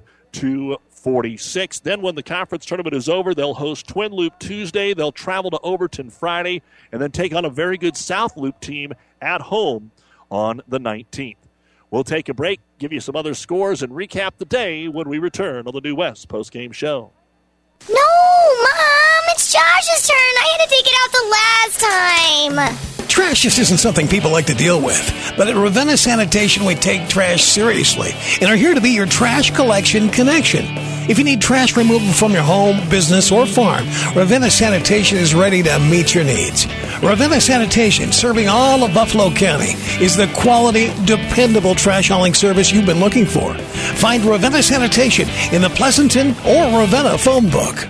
Then when the conference tournament is over, they'll host Twin Loop Tuesday. They'll travel to Overton Friday and then take on a very good South Loop team at home on the 19th. We'll take a break, give you some other scores, and recap the day when we return on the New West postgame show. No, Mom, it's Josh's turn. I had to take it out the last time. Trash just isn't something people like to deal with, but at Ravenna Sanitation, we take trash seriously and are here to be your trash collection connection. If you need trash removal from your home, business, or farm, Ravenna Sanitation is ready to meet your needs. Ravenna Sanitation, serving all of Buffalo County, is the quality, dependable trash hauling service you've been looking for. Find Ravenna Sanitation in the Pleasanton or Ravenna phone book.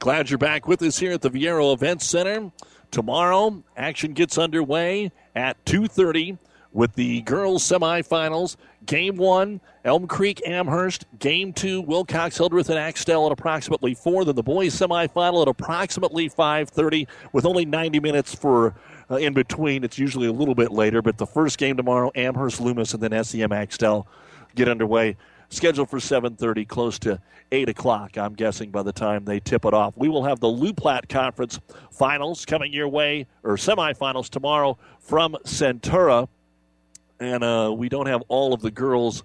Glad you're back with us here at the Viaero Events Center. Tomorrow, action gets underway at 2:30 with the girls' semifinals. Game 1, Elm Creek, Amherst. Game 2, Wilcox, Hildreth, and Axtell at approximately 4. Then the boys' semifinal at approximately 5:30 with only 90 minutes for in between. It's usually a little bit later, but the first game tomorrow, Amherst, Loomis, and then SEM Axtell get underway. Scheduled for 7:30, close to 8 o'clock, I'm guessing, by the time they tip it off. We will have the Lou Platte Conference finals coming your way, or semifinals tomorrow from Centura. And we don't have all of the girls'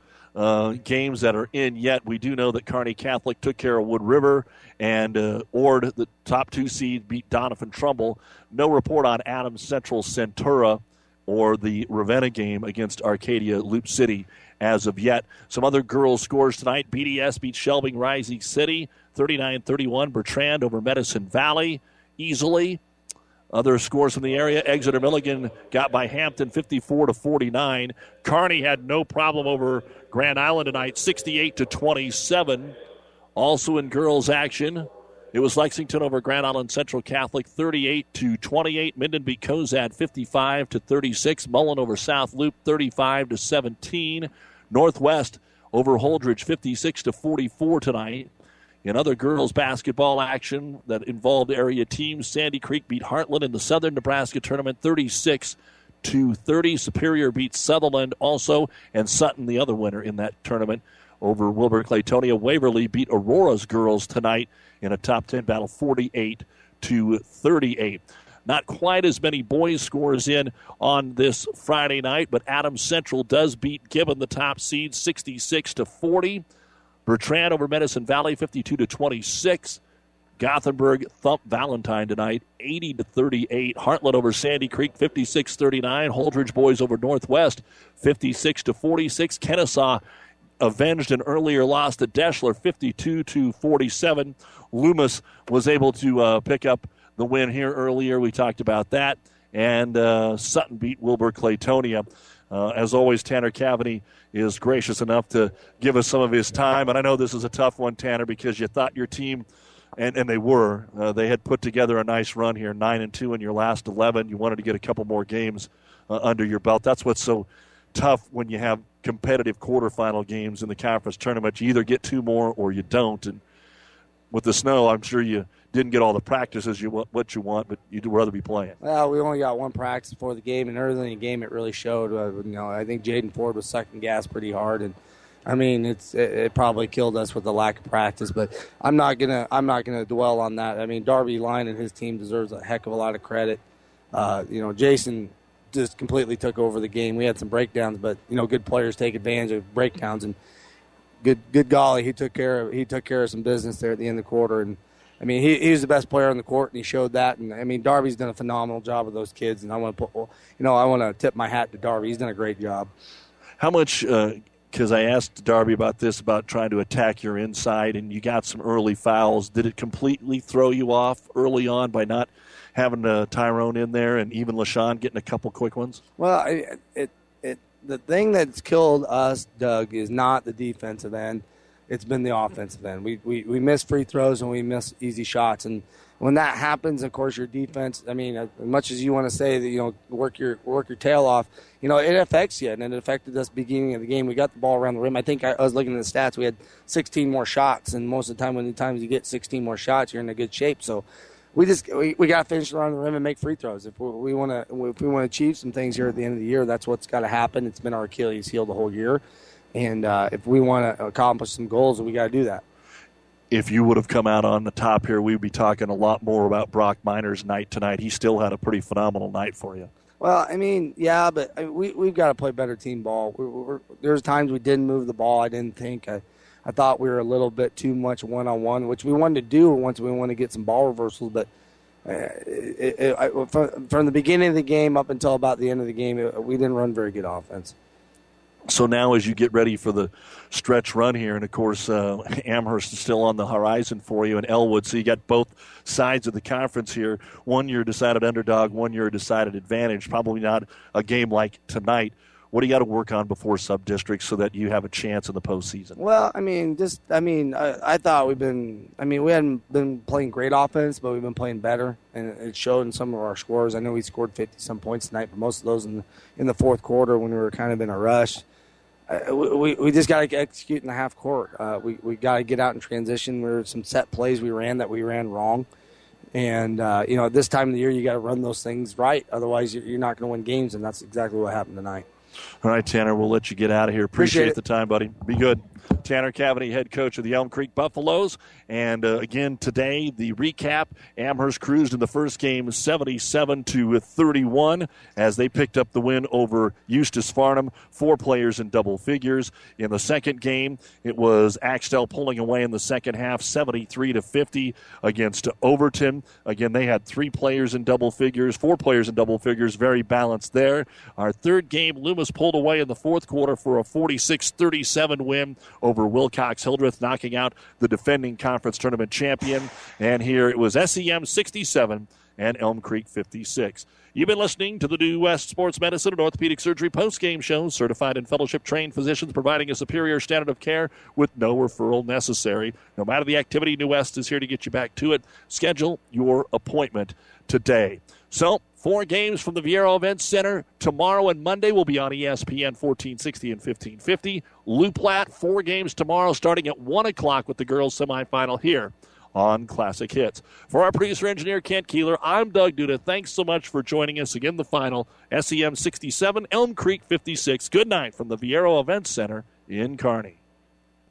games that are in yet. We do know that Kearney Catholic took care of Wood River and Ord, the top 2 seed, beat Donovan Trumbull. No report on Adams Central Centura or the Ravenna game against Arcadia Loop City as of yet. Some other girls' scores tonight. BDS beat Shelby Rising City, 39-31. Bertrand over Medicine Valley, easily. Other scores from the area. Exeter Milligan got by Hampton, 54-49. Kearney had no problem over Grand Island tonight, 68-27. Also in girls' action, it was Lexington over Grand Island Central Catholic, 38-28. Minden beat Cozad, 55-36. Mullen over South Loop, 35-17. Northwest over Holdridge, 56-44 tonight. In other girls' basketball action that involved area teams, Sandy Creek beat Heartland in the Southern Nebraska Tournament, 36-30. Superior beat Sutherland also, and Sutton, the other winner in that tournament, over Wilbur Claytonia. Waverly beat Aurora's girls tonight in a top 10 battle, 48-38. Not quite as many boys' scores in on this Friday night, but Adams Central does beat Gibbon, the top seed, 66-40. Bertrand over Medicine Valley, 52-26. Gothenburg thumped Valentine tonight, 80-38. Heartland over Sandy Creek, 56-39. Holdridge boys over Northwest, 56-46. Kennesaw avenged an earlier loss to Deschler, 52-47. Loomis was able to pick up the win here earlier. We talked about that. And Sutton beat Wilbur Claytonia. As always, Tanner Cavani is gracious enough to give us some of his time. And I know this is a tough one, Tanner, because you thought your team, and they were, they had put together a nice run here, 9-2 in your last 11. You wanted to get a couple more games under your belt. That's what's so tough when you have – competitive quarterfinal games in the conference tournament. You either get two more or you don't. And with the snow, I'm sure you didn't get all the practices you what you want, but you'd rather be playing. Well, we only got one practice before the game, and early in the game it really showed. I think Jaden Ford was sucking gas pretty hard, and I mean it probably killed us with the lack of practice. But I'm not gonna dwell on that. I mean, Darby Line and his team deserves a heck of a lot of credit. Jason just completely took over the game. We had some breakdowns, but good players take advantage of breakdowns, and good golly, he took care of some business there at the end of the quarter. And I mean, he was the best player on the court, and he showed that. And I mean, Darby's done a phenomenal job with those kids, and I want to tip my hat to Darby. He's done a great job. How much? Because I asked Darby about this, about trying to attack your inside, and you got some early fouls. Did it completely throw you off early on by not having Tyrone in there, and even LaShawn getting a couple quick ones? Well, the thing that's killed us, Doug, is not the defensive end. It's been the offensive end. We miss free throws and we miss easy shots. And when that happens, of course, your defense, I mean, as much as you want to say that, work your tail off, it affects you. And it affected us beginning of the game. We got the ball around the rim. I think I was looking at the stats. We had 16 more shots. And most of the time, when the times you get 16 more shots, you're in a good shape. So we got to finish around the rim and make free throws. If we want to achieve some things here at the end of the year, that's what's got to happen. It's been our Achilles heel the whole year. And if we want to accomplish some goals, we got to do that. If you would have come out on the top here, we'd be talking a lot more about Brock Miner's night tonight. He still had a pretty phenomenal night for you. Well, I mean, yeah, but we've got to play better team ball. There's times we didn't move the ball. I didn't think. I thought we were a little bit too much one-on-one, which we wanted to do once we wanted to get some ball reversals. But from the beginning of the game up until about the end of the game, we didn't run very good offense. So now as you get ready for the stretch run here, and, of course, Amherst is still on the horizon for you, and Elwood, so you got both sides of the conference here. 1 year decided underdog, 1 year decided advantage. Probably not a game like tonight. What do you got to work on before sub-districts so that you have a chance in the postseason? Well, I thought we hadn't been playing great offense, but we've been playing better, and it showed in some of our scores. I know we scored 50-some points tonight, but most of those in the fourth quarter when we were kind of in a rush. We just got to execute in the half court. We got to get out in transition. There were some set plays we ran wrong. And, at this time of the year, you got to run those things right. Otherwise, you're not going to win games, and that's exactly what happened tonight. All right, Tanner, we'll let you get out of here. Appreciate the time, buddy. Be good. Tanner Cavity, head coach of the Elm Creek Buffaloes. And, again, today, the recap. Amherst cruised in the first game 77-31 as they picked up the win over Eustis Farnam. 4 players in double figures. In the second game, it was Axtell pulling away in the second half 73-50 against Overton. Again, they had 3 players in double figures, 4 players in double figures. Very balanced there. Our third game, Loomis pulled away in the fourth quarter for a 46-37 win over Wilcox-Hildreth, knocking out the defending conference tournament champion. And here it was SEM 67 and Elm Creek 56. You've been listening to the New West Sports Medicine and Orthopedic Surgery postgame show. Certified and fellowship-trained physicians providing a superior standard of care with no referral necessary. No matter the activity, New West is here to get you back to it. Schedule your appointment today. So, 4 games from the Viaero Events Center. Tomorrow and Monday will be on ESPN 1460 and 1550. Lou Platt, 4 games tomorrow starting at 1 o'clock with the girls' semifinal here on Classic Hits. For our producer engineer, Kent Keeler, I'm Doug Duda. Thanks so much for joining us again. The final, SEM 67, Elm Creek 56. Good night from the Viaero Events Center in Kearney.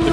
The